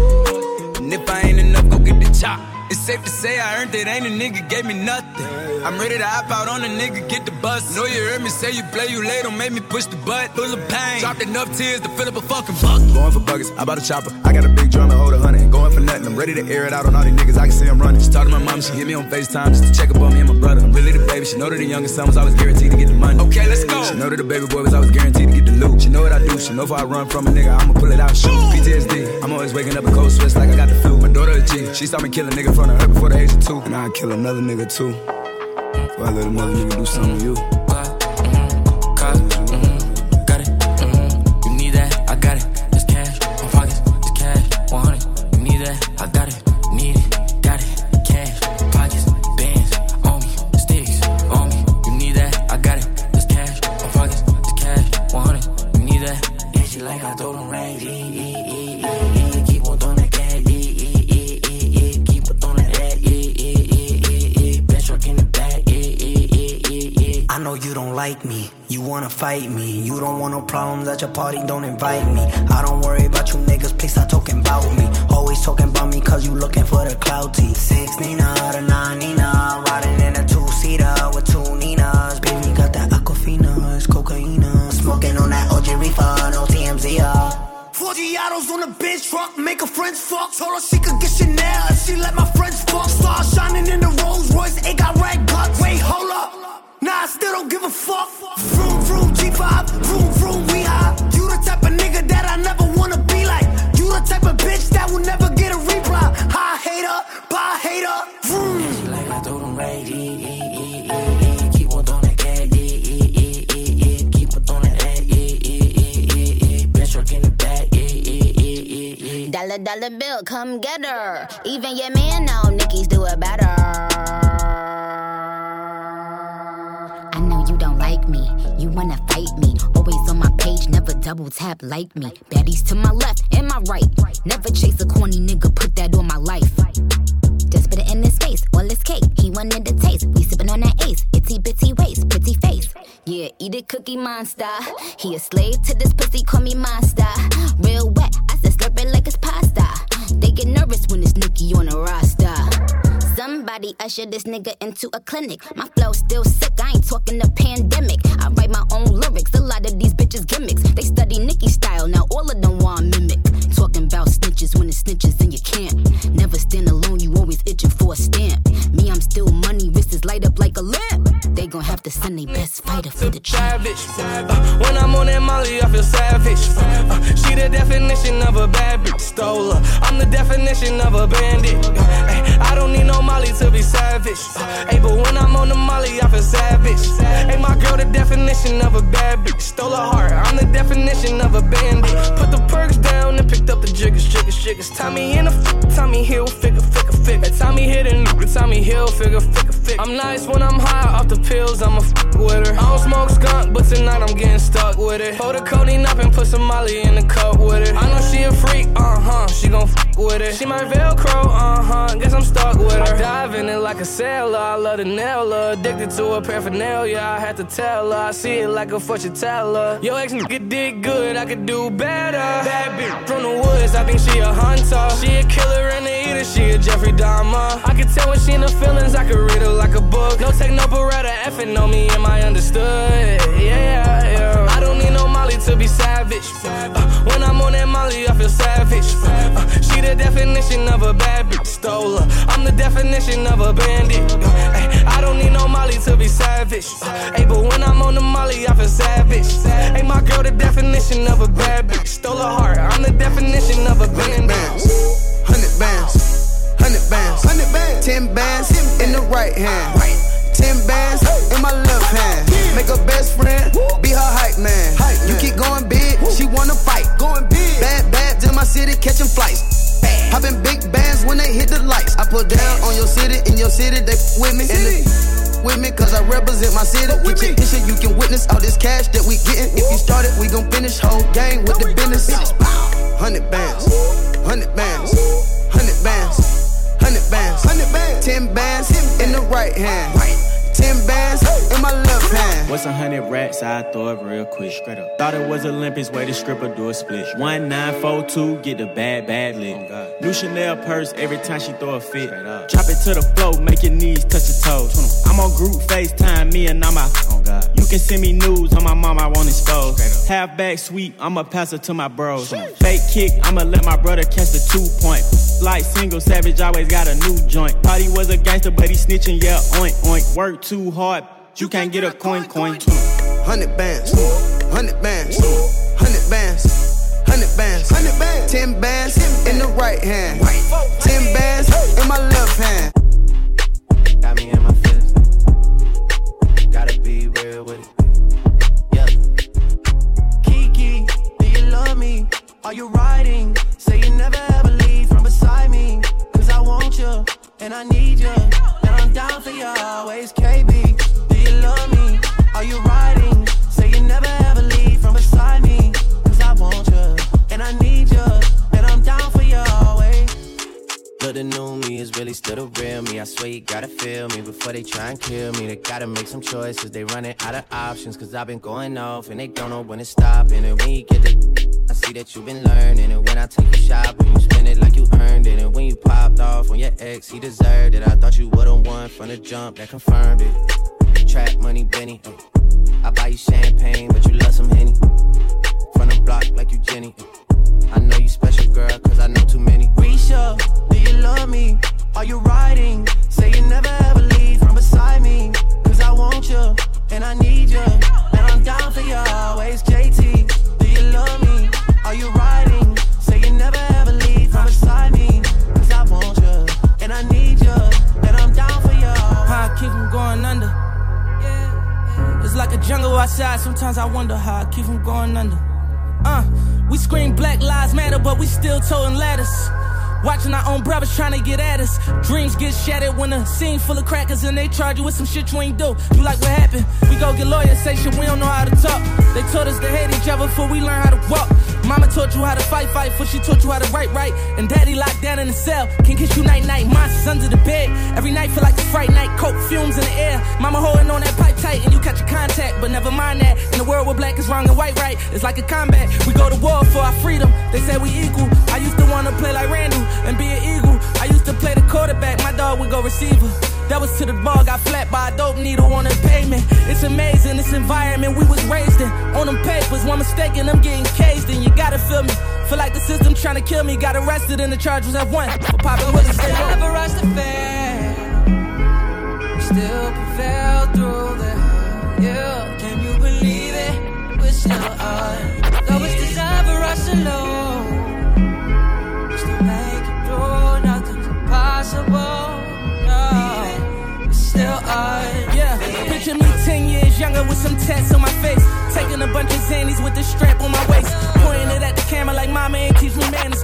And if I ain't enough, go get the chop. It's safe to say I earned it, ain't a nigga gave me nothing. I'm ready to hop out on a nigga, get the bus. Know you heard me say you play, you late, don't make me push the butt. Full of pain, dropped enough tears to fill up a fucking bucket. Going for buckets, I bought a chopper. I got a big drum and hold a hundred. Going for nothing, I'm ready to air it out on all these niggas, I can see I'm running. She talked to my mom, she hit me on FaceTime just to check up on me and my brother. I'm really the baby, she know that the youngest son was always guaranteed to get the money. Okay, let's go. She know that the baby boy was always guaranteed to get the loot. She know what I do, she know if I run from a nigga, I'ma pull it out, shoot. P T S D, I'm always waking up in cold sweats like I got the flu. My daughter a G, she saw me kill a nigga in front of her before the age of two. And I'd kill another nigga too. Before I let another nigga do something to you. Why? Mm-hmm. Cause, mm-hmm. Got it, mm-hmm. You need that, I got it. This cash, my pockets, this cash, one hundred. You need that, I got it, need it, got it. Cash, pockets, bands, on me, sticks, on me. You need that, I got it. This cash, like me. You wanna fight me. You don't want no problems at your party, don't invite me. I don't worry about you niggas, please stop talking about me. Always talking about me cause you looking for the clouty. Six Nina, the nine Nina, riding in a two-seater with two Ninas. Baby got that aquafina, it's cocaina. Smoking on that O G reefer, no T M Z R. Four Giottos on the bench truck, make a friend's fuck. Told her she could get Chanel if she let my friends fuck. Stars shining in the Rolls Royce, ain't got red guts. Wait, hold up, nah, I still don't give a fuck. Vroom, vroom, G five, vroom, vroom, we high. You the type of nigga that I never wanna be like. You the type of bitch that will never get a reply. High hater, bye hater, vroom. She like I throw them right, e, e, e, e, e. Keep on throwing that cat, e, e, e, e, e. Keep on throwing that, e, e, e, e, e. Bench truck in the back. Dollar, dollar bill, come get her. Even your man know Nicki's do it better. I know you don't like me. You wanna fight me. Always on my page, never double tap like me. Baddies to my left and my right. Never chase a corny nigga, put that on my life. Just put it in his face, all his cake. He wanted the taste, we sippin' on that ace. Itty bitty waist, pretty face. Yeah, eat it, cookie monster. He a slave to this pussy, call me monster. Real wet, I said slurp it like it's pasta. They get nervous when it's Nicki on a roster. Somebody usher this nigga into a clinic. My flow still sick, I ain't talking the pandemic. I write my own lyrics, a lot of these bitches gimmicks. They study Nicki style, now all of them want mimic. Talking about snitches when it's snitches in your camp. Never stand alone, you always itching for a stamp. Me, I'm still money, wrists is light up like a lamp. They gon' have to send they best fighter for the savage. Uh, when I'm on that Molly, I feel savage. Uh, she the definition of a bad bitch, stole her. I'm the definition of a bandit. Uh, I don't need no Molly to be savage. Uh, hey, but when I'm on the Molly, I feel savage. Hey, my girl the definition of a bad bitch, stole her heart. I'm the definition of a bandit. Put the perks down and picked up the jiggers, jiggers, jiggers. Tommy in the f- Tommy Hill, figure, figure, figure. Tommy hit a nigga, Tommy Hill, figure, figure, figure. I'm nice when I'm high off the pills, I'ma f*** with her. I don't smoke skunk, but tonight I'm getting stuck with it. Hold the codeine up and put some Molly in the cup with it. I know she a freak, uh-huh, she gon' f*** with it. She my Velcro, uh-huh, guess I'm stuck with her. I dive in it like a sailor, I love the nailer. Addicted to a paraphernalia, I had to tell her. I see it like a fortune teller. Yo ex nigga did good, I could do better. Bad bitch from the woods, I think she a hunter. She a killer and a eater, she a Jeffrey Dahmer. I can tell when she in her feelings, I can read her like a book. No tech, no Beretta, effing on me, am I understood? Yeah, yeah. I don't need no Molly to be savage. Uh, when I'm on that Molly, I feel savage. Uh, she the definition of a bad bitch, stole her. I'm the definition of a bandit. Uh, ay, I don't need no Molly to be savage. Uh, ay, but when I'm on the Molly, I feel savage. Ay, my girl the definition of a bad bitch, stole her heart. I'm the definition of a bandit. Hundred bands, hundred bands, hundred bands, ten bands in the right hand. Ten bands in my left hand. Make her best friend, be her hype man. You keep going big, she wanna fight. Going big, bad bad in my city, catching flights. Popping big bands when they hit the lights. I put down on your city, in your city they with me. With me, cause I represent my city. With your issue, you can witness all this cash that we getting. If you started, we gon' finish whole gang with the business. Hundred bands, hundred bands, hundred bands, hundred bands, hundred bands, ten bands in the right hand. Ten bands in my left hand. What's a hundred rats? I throw it real quick. Straight up. Thought it was Olympics, way the stripper do a split. One nine four two, get the bad bad lick. Oh, new Chanel purse every time she throw a fit. Chop it to the floor, make your knees touch your toes. I'm on group FaceTime, me and I'm out. Oh, God. You can send me news on my mom, I won't expose. Half back sweep, I'ma pass it to my bros. Sheesh. Fake kick, I'ma let my brother catch the two point. Like single savage, always got a new joint. Thought he was a gangster, but he snitching, yeah, oink oink. Work too hard, you can't get a coin coin. Hundred bands, hundred bands, hundred bands, hundred bands, hundred bands, ten bands in the right hand, ten bands in my left hand. Got me in my feelings, gotta be real with it. Yeah. Kiki, do you love me? Are you riding? Say you never ever leave from beside me, cause I want you and I need you. Down for you always, K B. Do you love me? Are you riding? Say you never ever leave from beside me, cause I want you and I need you, and I'm down for you always. The still the new me, it's really still the real me. I swear you gotta feel me before they try and kill me. They gotta make some choices, they running out of options. Cause I've been going off and they don't know when to stop. And when you get the, I see that you've been learning. And when I take you shopping, you spend it like you earned it. And when you popped off on your ex, he deserved it. I thought you would've won from the jump, that confirmed it. Trap money, Benny. I buy you champagne, but you love some Henny. From the block like you Jenny. I know you special, girl, cause I know too many. Risha, do you love me? Are you riding? Say you never ever leave from beside me. Cause I want you, and I need you, and I'm down for you always. J T, do you love me? Are you riding? Say you never ever leave from beside me. Cause I want you, and I need you, and I'm down for you. How I keep from going under. It's like a jungle outside, sometimes I wonder how I keep from going under. Uh, we scream Black Lives Matter, but we still toting ladders. Watching our own brothers trying to get at us. Dreams get shattered when a scene full of crackers and they charge you with some shit you ain't do. You like what happened? We go get lawyers, say shit we don't know how to talk. They taught us to hate each other before we learn how to walk. Mama taught you how to fight, fight, before she taught you how to write, write. And daddy locked down in the cell, can't kiss you night, night. Monsters under the bed, every night feel like a fright night. Coke fumes in the air, mama holding on that pipe tight. And you catch a contact, but never mind that. In a world where black is wrong and white right, it's like a combat. We go to war for our freedom, they say we equal. I used to wanna play like Randall and be an eagle. I used to play the quarterback, my dog would go receiver. That was to the ball, got flat by a dope needle on the pavement. It's amazing, this environment we was raised in. On them papers, one mistake and I'm getting caged in. You gotta feel me, feel like the system trying to kill me. Got arrested and the charge was at one. For popping with a stick. Never rush the fair, still prevail through the yeah. Can you believe it? We're still on. Though it's designed for us alone, we still make it through. Nothing's impossible. Still are, yeah. Picture me ten years younger with some tats on my face. Taking a bunch of Xannies with the strap on my waist. Pointing it at the camera like mama ain't teach me manners.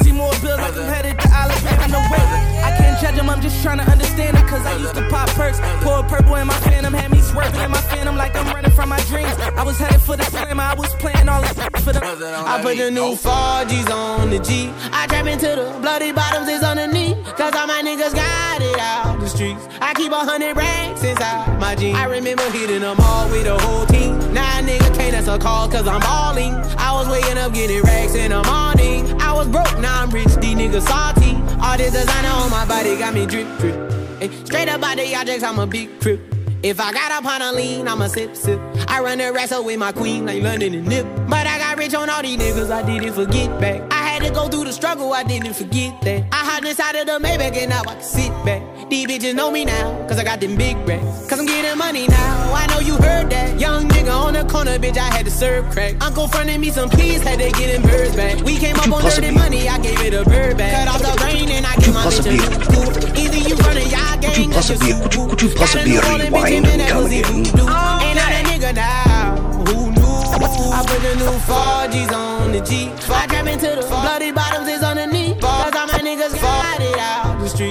See more bills like I'm headed to Alabama, no way. I can't judge them, I'm just trying to understand them. Cause I used to pop perks, pour purple in my phantom. Had me swerving in my phantom like I'm running from my dreams. I was headed for the slammer, I was playing all this for the. I put the new four G's on the G. I trap into the bloody bottoms, is on the knee. Cause all my niggas got it out the streets. I keep on hundred racks inside my jeans. I remember hitting them all with the whole team. Now nigga can't answer calls cause I'm balling. I was waking up getting racks in the morning. I was broke, now I'm rich, these niggas salty. All this designer on my body got me drip, drip. And straight up out the objects, I'm a big trip. If I got up on a lean, I'm a sip, sip. I run the wrestle with my queen like London and Nip. But I got rich on all these niggas, I didn't forget back. I had to go through the struggle, I didn't forget that. I hide inside of the Maybach and now I can sit back. These bitches know me now, cause I got them big racks. Cause I'm getting money now, I know you heard that. Young nigga on the corner, bitch, I had to serve crack. Uncle fronted me some peas, had to get them birds back. We came up on dirty money, I gave it a bird back. Cut off the rain and I get my bitch a either you running, y'all gang, that's just woo-woo. Got a new rolling bitch and then that was it, woo-doo. Ain't not a nigga now, who knew? I put the new four G's on the G. I drop into the bloody bottoms, is on the knee. Cause all my niggas got it out. I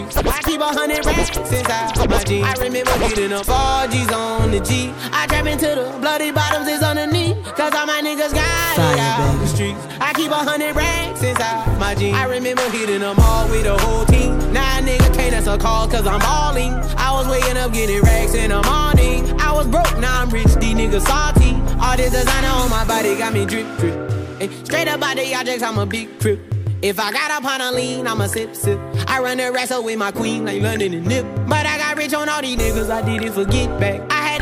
keep a hundred racks inside my jeans. I remember getting up four G's on the G. I trap into the bloody bottoms is on the knee. Cause all my niggas got fire it out baby. The streets. I keep a hundred racks inside my jeans. I remember hitting them all with the whole team. Now a nigga can't answer calls cause I'm balling. I was waking up getting racks in the morning. I was broke, now I'm rich, these niggas salty. All this designer on my body got me drip, drip. And straight up out the objects, I'm a big trip. If I got up on a lean, I'm a sip, sip. I run the wrestle with my queen like London and Nip. But I got rich on all these niggas, I didn't forget back. I had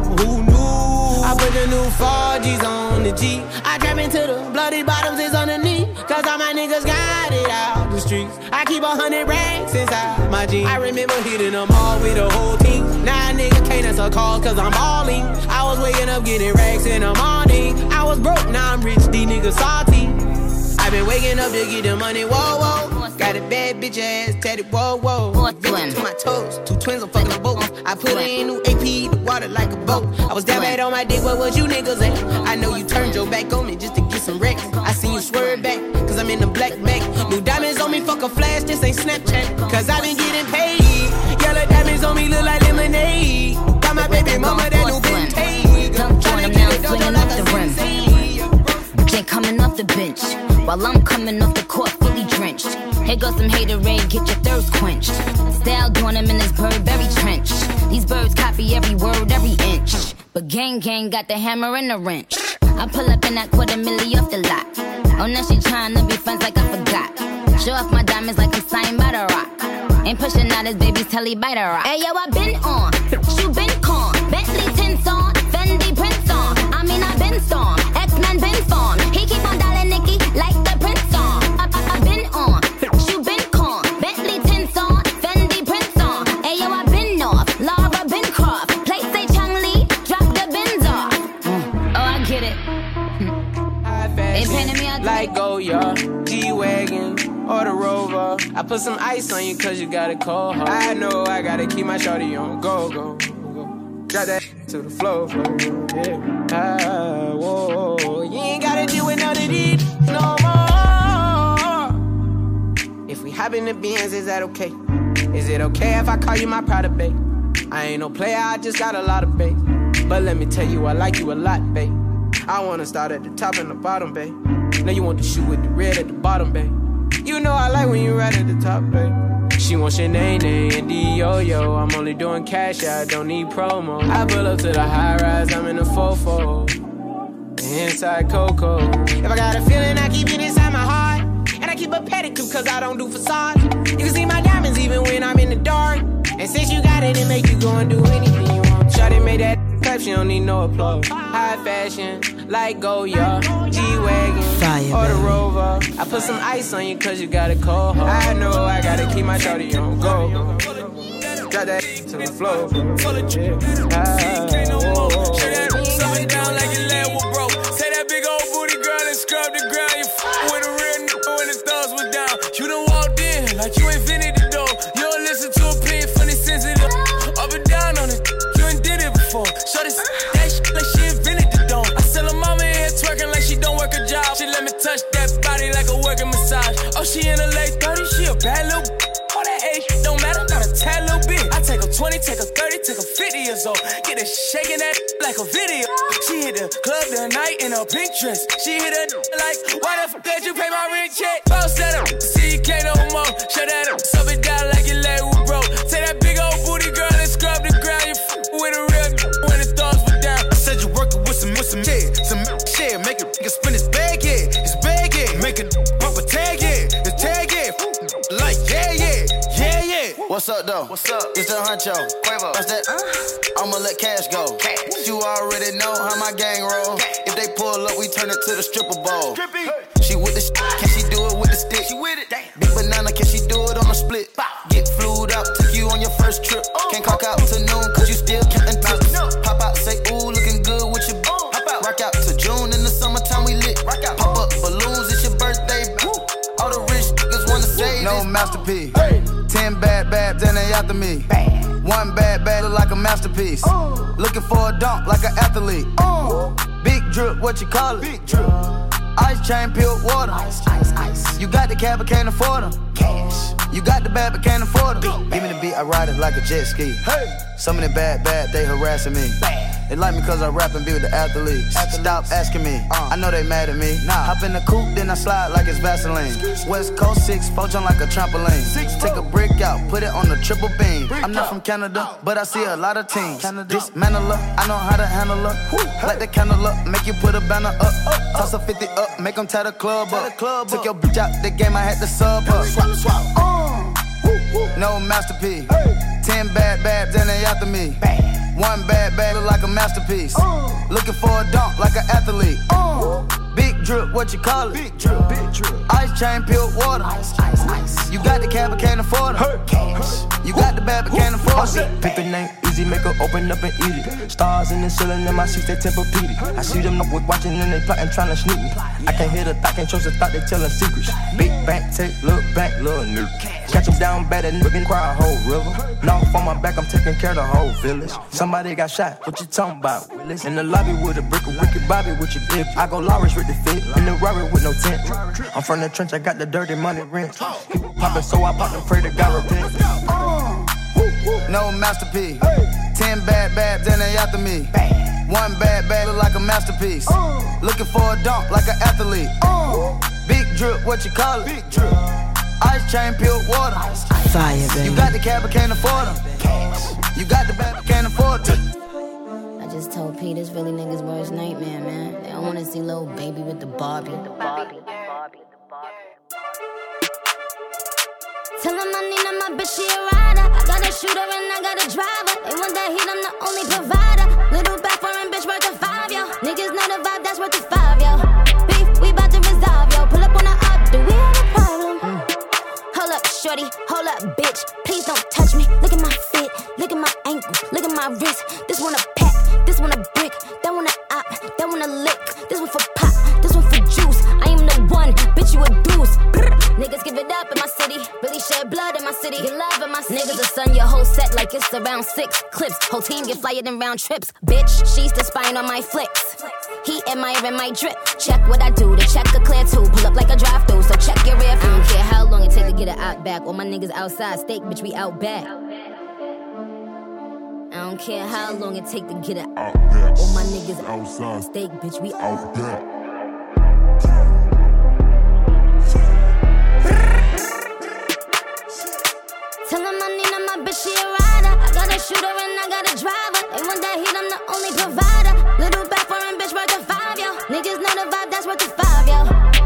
who knew? I put the new four G's on the G. I trap into the bloody bottoms is on the knee. Cause all my niggas got it out the streets. I keep a hundred racks inside my jeans. I remember hitting them all with the whole team. Now a nigga can't answer calls cause I'm balling. I was waking up getting racks in the morning. I was broke, now I'm rich, these niggas salty. I've been waking up to get the money, whoa, whoa. Got a bad bitch ass tatted, whoa, whoa. Bitch to my toes, two twins, I'm fucking a boat. I put in new A P, the water like a boat. I was down bad on my dick, what was you niggas at? I know you turned your back on me just to get some wrecks. I see you swerve back, cause I'm in the black back. New diamonds on me, fuck a flash, this ain't Snapchat. Cause I been getting paid. Yellow diamonds on me look like lemonade. Got my baby mama that new vintage. Duck joint, now I'm swinging off the rim. Jay coming off the bench, while I'm coming off the court, fully drenched. Here goes some hater rain, get your thirst quenched. Style doing him in this Burberry trench. These birds copy every word, every inch. But gang gang got the hammer and the wrench. I pull up in that quarter milli off the lot. Oh, now she tryna be friends like I forgot. Show off my diamonds like I'm signed by the Rock. Ain't pushing out his baby's telly by the Rock. Hey yo, I been on, you been con. Bentley tints on, Fendi prints on. I mean I been storm, X-Men been form. He keep on dialing Nicki like the Prince song. I, I, I been on. Like go, y'all. G-Wagon or the Rover. I put some ice on you cause you got a cold heart. I know I gotta keep my shorty on. Go, go, go. Drop that to the floor, floor. Yeah. Ah, whoa, whoa. You ain't gotta deal with none of these no more. If we hop in the Benz, is that okay? Is it okay if I call you my Prada, babe? I ain't no player, I just got a lot of babe. But let me tell you, I like you a lot, babe. I wanna start at the top and the bottom, babe. Now you want the shoe with the red at the bottom, babe. You know I like when you right at the top, babe. She wants your name and D-O-Yo. I'm only doing cash, I don't need promo. I pull up to the high-rise, I'm in a fofo. Inside Coco. If I got a feeling, I keep it inside my heart. And I keep a pedicure, cause I don't do facades. You can see my diamonds even when I'm in the dark. And since you got it, it make you go and do anything you want. Shawty made that clap, she don't need no applause. High fashion, like go, y'all. G-Wagon. Fire, or the Rover. I put some ice on you cause you got a cold heart. I know I gotta keep my shorty on. Go, drop that to the floor. Something down like your leg was broke. Take that big old booty girl and scrub the ground. You f***ing with a real nigga when the thumbs was down. You done walked in like you invented the door. You don't listen to a pin, funny sensitive. Up and down on it, you ain't did it before. Shorty that shit like she invented the door. I sell a mama here twerking like she don't work a job. She let me touch that body like a working massage. Oh, she in her late thirties, she a bad little b***. All that age don't matter, not a tad little bit. I take her twenty, take her thirty, take her fifty years old. Get her shaking that like a video. She hit the club tonight in her pink dress. She hit her like, why the f*** did you pay my rent check? Bounce that up, see you can't no more. Shut that up, sub it down like your leg was broke. Take that big old booty girl and scrub the ground. You f*** with a real d*** when the thumbs were down. I said you working with some, with some shit, some shit. Make it, nigga spin his bag, yeah, his bag, yeah. Make it, pop a tag, yeah, his tag, yeah. Like, yeah, yeah, yeah, yeah. What's up, though? What's up? It's the huncho. Quavo. What's that? Uh? I'ma let cash go. Cash. You already know how my gang roll. Cash. If they pull up, we turn it to the stripper ball. Strippy. Hey. She with the sh- can she do it with the stick? She with it. Damn. Big banana, can she do it on a split? Bow. Get flued up, took you on your first trip. Oh. Can't clock out to noon, cause you still counting tips. No. Pop out, say, ooh, looking good with your boom. Pop out. Rock out to June, in the summertime we lit. Rock out. Pop up balloons, it's your birthday. Woo. All the rich niggas wanna say no masterpiece. Hey. Ten bad babs and they after me. Bad. One bad bad look like a masterpiece. Ooh. Looking for a dunk like an athlete. Ooh. Big drip, what you call it? Big drip. Ice chain, peeled water. Ice, ice, ice. You got the cab but can't afford them. Cash. You got the bad but can't afford them. Give me the beat, I ride it like a jet ski. Hey. Some of the bad bad they harassing me. Bad. They like me cause I rap and be with the athletes. athletes. Stop asking me, uh, I know they mad at me. Nah. Hop in the coupe, then I slide like it's Vaseline. West Coast six, four jump like a trampoline. Six, take a brick out, put it on the triple beam. Break I'm not out. From Canada, but I see a lot of teams. Canada. Dismantle her, I know how to handle her. Hey. Like the candle up, make you put a banner up. up, up. Toss a fifty up, make them tie the club tie up. The club Took up. Your bitch out the game, I had to sub up. Swap, swap. Uh. Woo, woo. No masterpiece. Hey. Ten bad babs and they after me. Bad. One bad bag look like a masterpiece. Uh, Looking for a dunk like an athlete. Uh, big drip, what you call it? Big drip, big drip. Ice chain, peeled water. Ice, ice, ice. You got the cab, but can't afford it. Cash. You got the bad, but can't afford it. Pick the name easy, make her open up and eat it. Stars in the ceiling in my seats, they temper-peated. I see them up with watching and they plotting, trying to sneak me. I can't hear the thought, can't trust the thought, they telling secrets. Big bank, take, look back, little nigga. Catch them down bad, that nigga can cry a whole river. Long for my back, I'm taking care of the whole village. Somebody got shot, what you talking about? In the lobby with a brick, a wicked Bobby with your bitch. I go Lawrence with the fit, in the robbery with no tent. I'm from the trench, I got the dirty money rent. Poppin', so I pop and pray to God repent. No masterpiece. Ten bad babs and they after me. One bad bag look like a masterpiece. Looking for a dump like an athlete. Big drip, what you call it? Big drip. Ice chain, pure water. Fire, baby. You got the cab, but can't afford them. You got the bag, but can't afford them. Just told P, this really niggas' worst nightmare, man. They don't wanna see little baby with the Barbie. The Barbie, the Barbie, the Barbie. Tell him I need my bitch, she a rider. I got a shooter and I got a driver. They want that heat, I'm the only provider. Little back foreign bitch worth a five, yo. Niggas know the vibe, that's worth a five, yo. Beef, we bout to resolve, yo. Pull up on the op, do we have a problem? Mm. Hold up, shorty, hold up, bitch. Please don't touch me. Look at my fit, look at my ankle, look at my wrist. This one a pack. This one a brick, that one a op, that one a lick. This one for pop, this one for juice. I am the one, bitch you a deuce. Brr. Niggas give it up in my city, really shed blood in my city. You love in my city. Niggas will sun your whole set like it's around six clips. Whole team get flyer than round trips. Bitch, she's the spying on my flicks. He admiring my drip. Check what I do, the check a clear too. Pull up like a drive through, so check your rear. I don't care how long it take to get it out back. All my niggas outside, steak, bitch, we out back. I don't care how long it take to get it out. All my niggas outside, steak, bitch, we out back. Tell them I need my bitch, she a rider. I got a shooter and I got a driver. They want that heat, I'm the only provider. Little back foreign bitch worth a five, yo. Niggas know the vibe, that's worth a five, yo.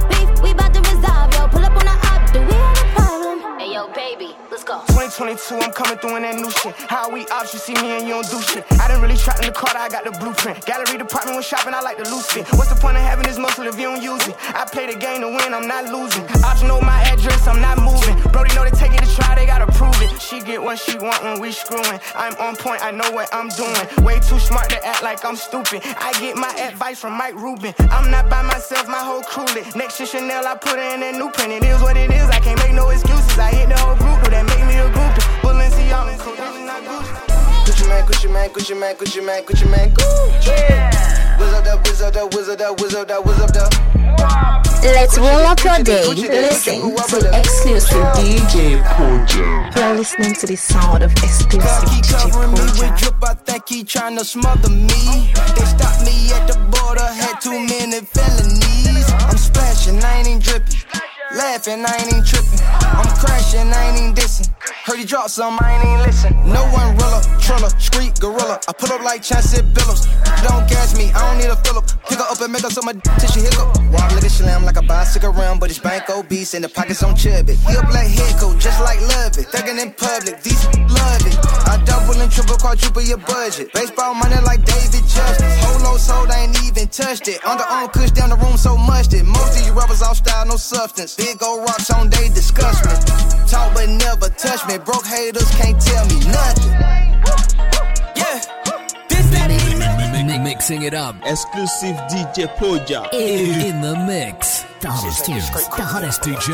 Beef, we bout to resolve, yo. Pull up on the op, do we have a problem? Hey, yo, baby, let's go. twenty twenty-two, I'm coming through in that new shit. How we ops, you see me and you don't do shit. I done really trapped in the car, I got the blueprint. Gallery department when shopping, I like the loose fit. What's the point of having this muscle if you don't use it? I play the game to win, I'm not losing. Ops know my address, I'm not moving. Brody know they take it to try, they gotta prove it. She get what she want when we screwing. I'm on point, I know what I'm doing. Way too smart to act like I'm stupid. I get my advice from Mike Rubin. I'm not by myself, my whole crew lit. Next to Chanel, I put her in that new print. It is what it is, I can't make no excuses. I hit the whole group, but that make me a group. Gucci man, Gucci man, Gucci man, Gucci man, Gucci man, Gucci. Yeah. Wizard up, wizard up, wizard up, wizard up, wizard up. Let's roll up your day. Listen to exclusive D J Pojam. You are listening to the sound of exclusive D J Pojam. I think he trying to smother me. They stopped me at the border, had too many felonies. I'm splashing, I ain't even dripping. Laughing, I ain't even tripping. I'm crashing, I ain't even dissing. Heard he dropped some, I ain't even listen. No one rilla, triller, street gorilla. I pull up like Chauncey Billups. Don't gas me, I don't need a Phillip. Pick her up and make her so my tissue hiccup. Rob like a slam, like a bicycle round, but his bank obese and the pockets on chubby. He a black head coat, just like Love It. Thuggin' in public, these love it. I double and triple, quadruple your budget. Baseball money like David Justice. Holo sold, I ain't even touched it. Underarm cush down the room so much that most of you rappers off style, no substance. Big old rocks on, they disgust me. Talk but never touch me. Broke haters can't tell me nothing. Yeah, this is mixing it up. Exclusive D J Pojam in, in the mix. The hottest tunes, the hottest D J.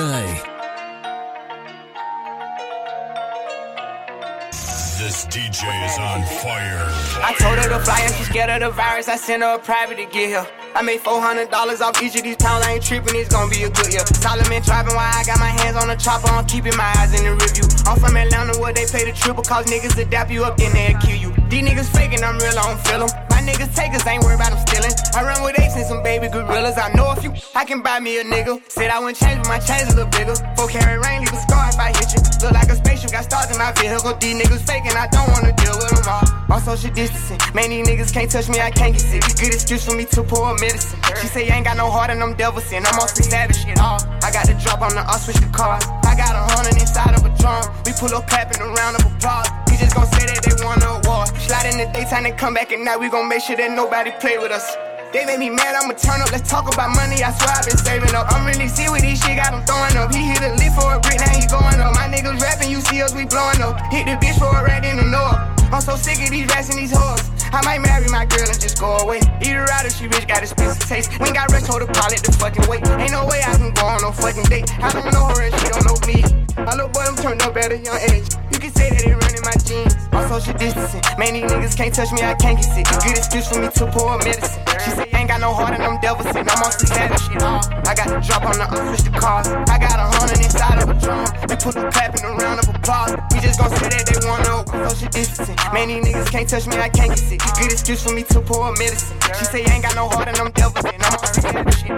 This D J is on fire. I told her to fly and she's scared of the virus. I sent her a private to get here. I made four hundred dollars off each of these pounds. I ain't tripping, it's gonna be a good year. Solomon driving while I got my hands on the chopper. I'm keeping my eyes in the review. I'm from Atlanta where they pay the triple. Cause niggas to dap you up, then they'll kill you. These niggas faking, I'm real, I don't feel them. My niggas takers, ain't worried about them stealing. I run with apes and some baby gorillas. I know a few, I can buy me a nigga. Said I wouldn't change, but my chains a little bigger. Four carat rain, leave a scar if I hit you. Look like a spaceship, got stars in my vehicle. These niggas faking, I don't wanna deal with them all. I'm social distancing. Man, these niggas can't touch me, I can't get sick. Good excuse for me to pour up medicine. She say ain't got no heart and I'm devil sin. I'm on some savage shit. All I got the drop on the I switch the cars. I got a hundred inside of a drum. We pull up clapping a round of applause. He just gon' say that they won the award. Slide in the daytime and come back at night. We gon' make sure that nobody play with us. They made me mad, I'ma turn up, let's talk about money, I swear I've been saving up. I'm really see with this shit, got him throwing up. He hit a lick for a brick, now he going up. My niggas rapping, you see us, we blowing up. Hit the bitch for a rat in the north. I'm so sick of these rats and these hoes. I might marry my girl and just go away. Either out or she rich, got expensive taste. We ain't got rest, hold the pilot the fucking weight. Ain't no way I can go on no fucking date. I don't know her and she don't know me. My little boy, I'm turned up at a young age. You can say that it run in my jeans. I'm social distancing. Man, these niggas can't touch me, I can't get sick. Good excuse for me to pour medicine. She said, ain't got no heart and I'm devil sick. I'm on some sad shit. I got the drop on the unfinished cars. I got a hundred inside of a drum. We put the clap in a round of applause. We just gon' say that they want to social distancing. Man, these niggas can't touch me, I can't get sick. Good excuse for me to pour medicine. She say I ain't got no heart and I'm devil and I'm on that shit.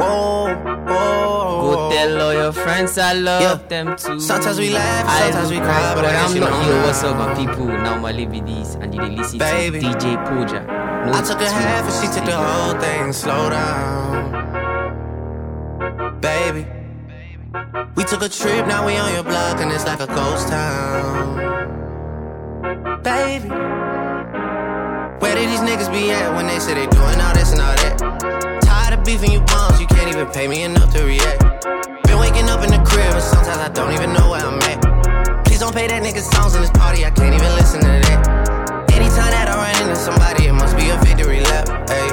Whoa, whoa. Good that loyal friends, I love yeah. them too. Sometimes we laugh, I sometimes we cry, but, but I'm not here. What's up, my people? Now my live with these and they listen to D J Pojam. No, I took a half and she took the whole thing. Slow down, baby. We took a trip, now we on your block and it's like a ghost town. Baby, where did these niggas be at when they say they doing all this and all that? Tired of beefing you bums, you can't even pay me enough to react. Been waking up in the crib, and sometimes I don't even know where I'm at. Please don't play that nigga songs in this party, I can't even listen to that. Anytime that I run into somebody, it must be a victory lap. Hey,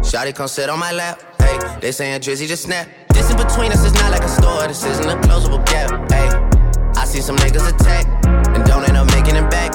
shawty come sit on my lap. Hey, they saying Drizzy just snap. This in between us is not like a store, this isn't a closable gap. Hey, I see some niggas attack and don't end up making it back.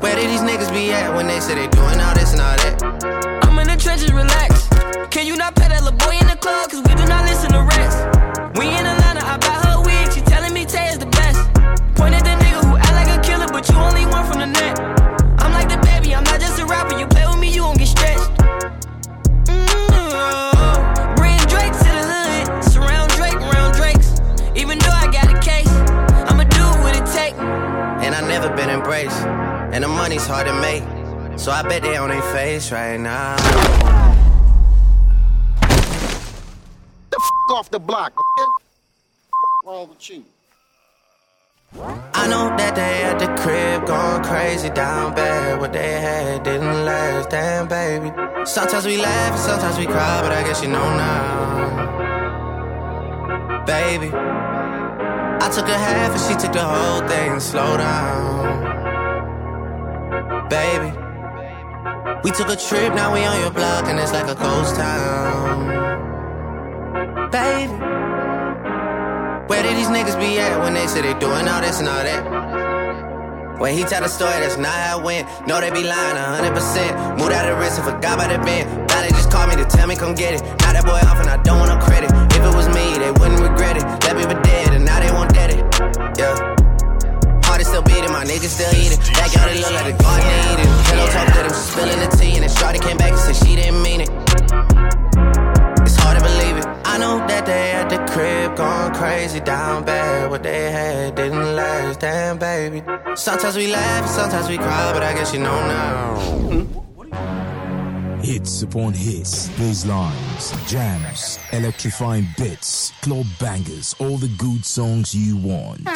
Where did these niggas be at when they say they doing all this and all that? I'm in the trenches, relax. Can you not pet that little boy in the club? Cause we do not listen to rats. We in Atlanta, I buy her wig. She telling me Tay is the best. Point at the nigga who act like a killer, but you only one from the net. I'm like the baby, I'm not just a rapper. You play with me, you won't get stretched. Mm-hmm. Bring Drake to the hood. Surround Drake, round Drakes. Even though I got a case, I'ma do what it take. And I never been embraced. And the money's hard to make, so I bet they on their face right now. The f*** off the block, f*** wrong with you. I know that they at the crib going crazy down bad. What they had didn't last, damn baby. Sometimes we laugh and sometimes we cry, but I guess you know now, baby. I took a half and she took the whole thing. Slow down, baby. We took a trip, now we on your block and it's like a ghost town, baby. Where did these niggas be at when they say they doing all this and all that? When he tell the story, that's not how it went. No, they be lying one hundred percent. Moved out of risk and forgot about the bend. Now they just call me to tell me come get it. Now that boy off and I don't want no credit. If it was me, they wouldn't regret it. Left me for dead and now they want dead it. Yeah. Still beating, my niggas still eating. Backyard, it look like the garden eating. Pillow talk to them, spilling the tea. And then shawty came back and said she didn't mean it. It's hard to believe it. I know that they at the crib going crazy down bad. What they had didn't last, damn baby. Sometimes we laugh, sometimes we cry, but I guess you know now. Hits upon hits, bass lines, jams, electrifying bits, club bangers, all the good songs you want.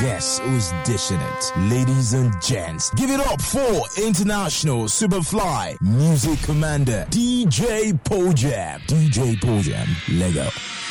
Guess who's dishing it? Ladies and gents, give it up for International Superfly Music Commander, D J Pojam. D J Pojam, Lego.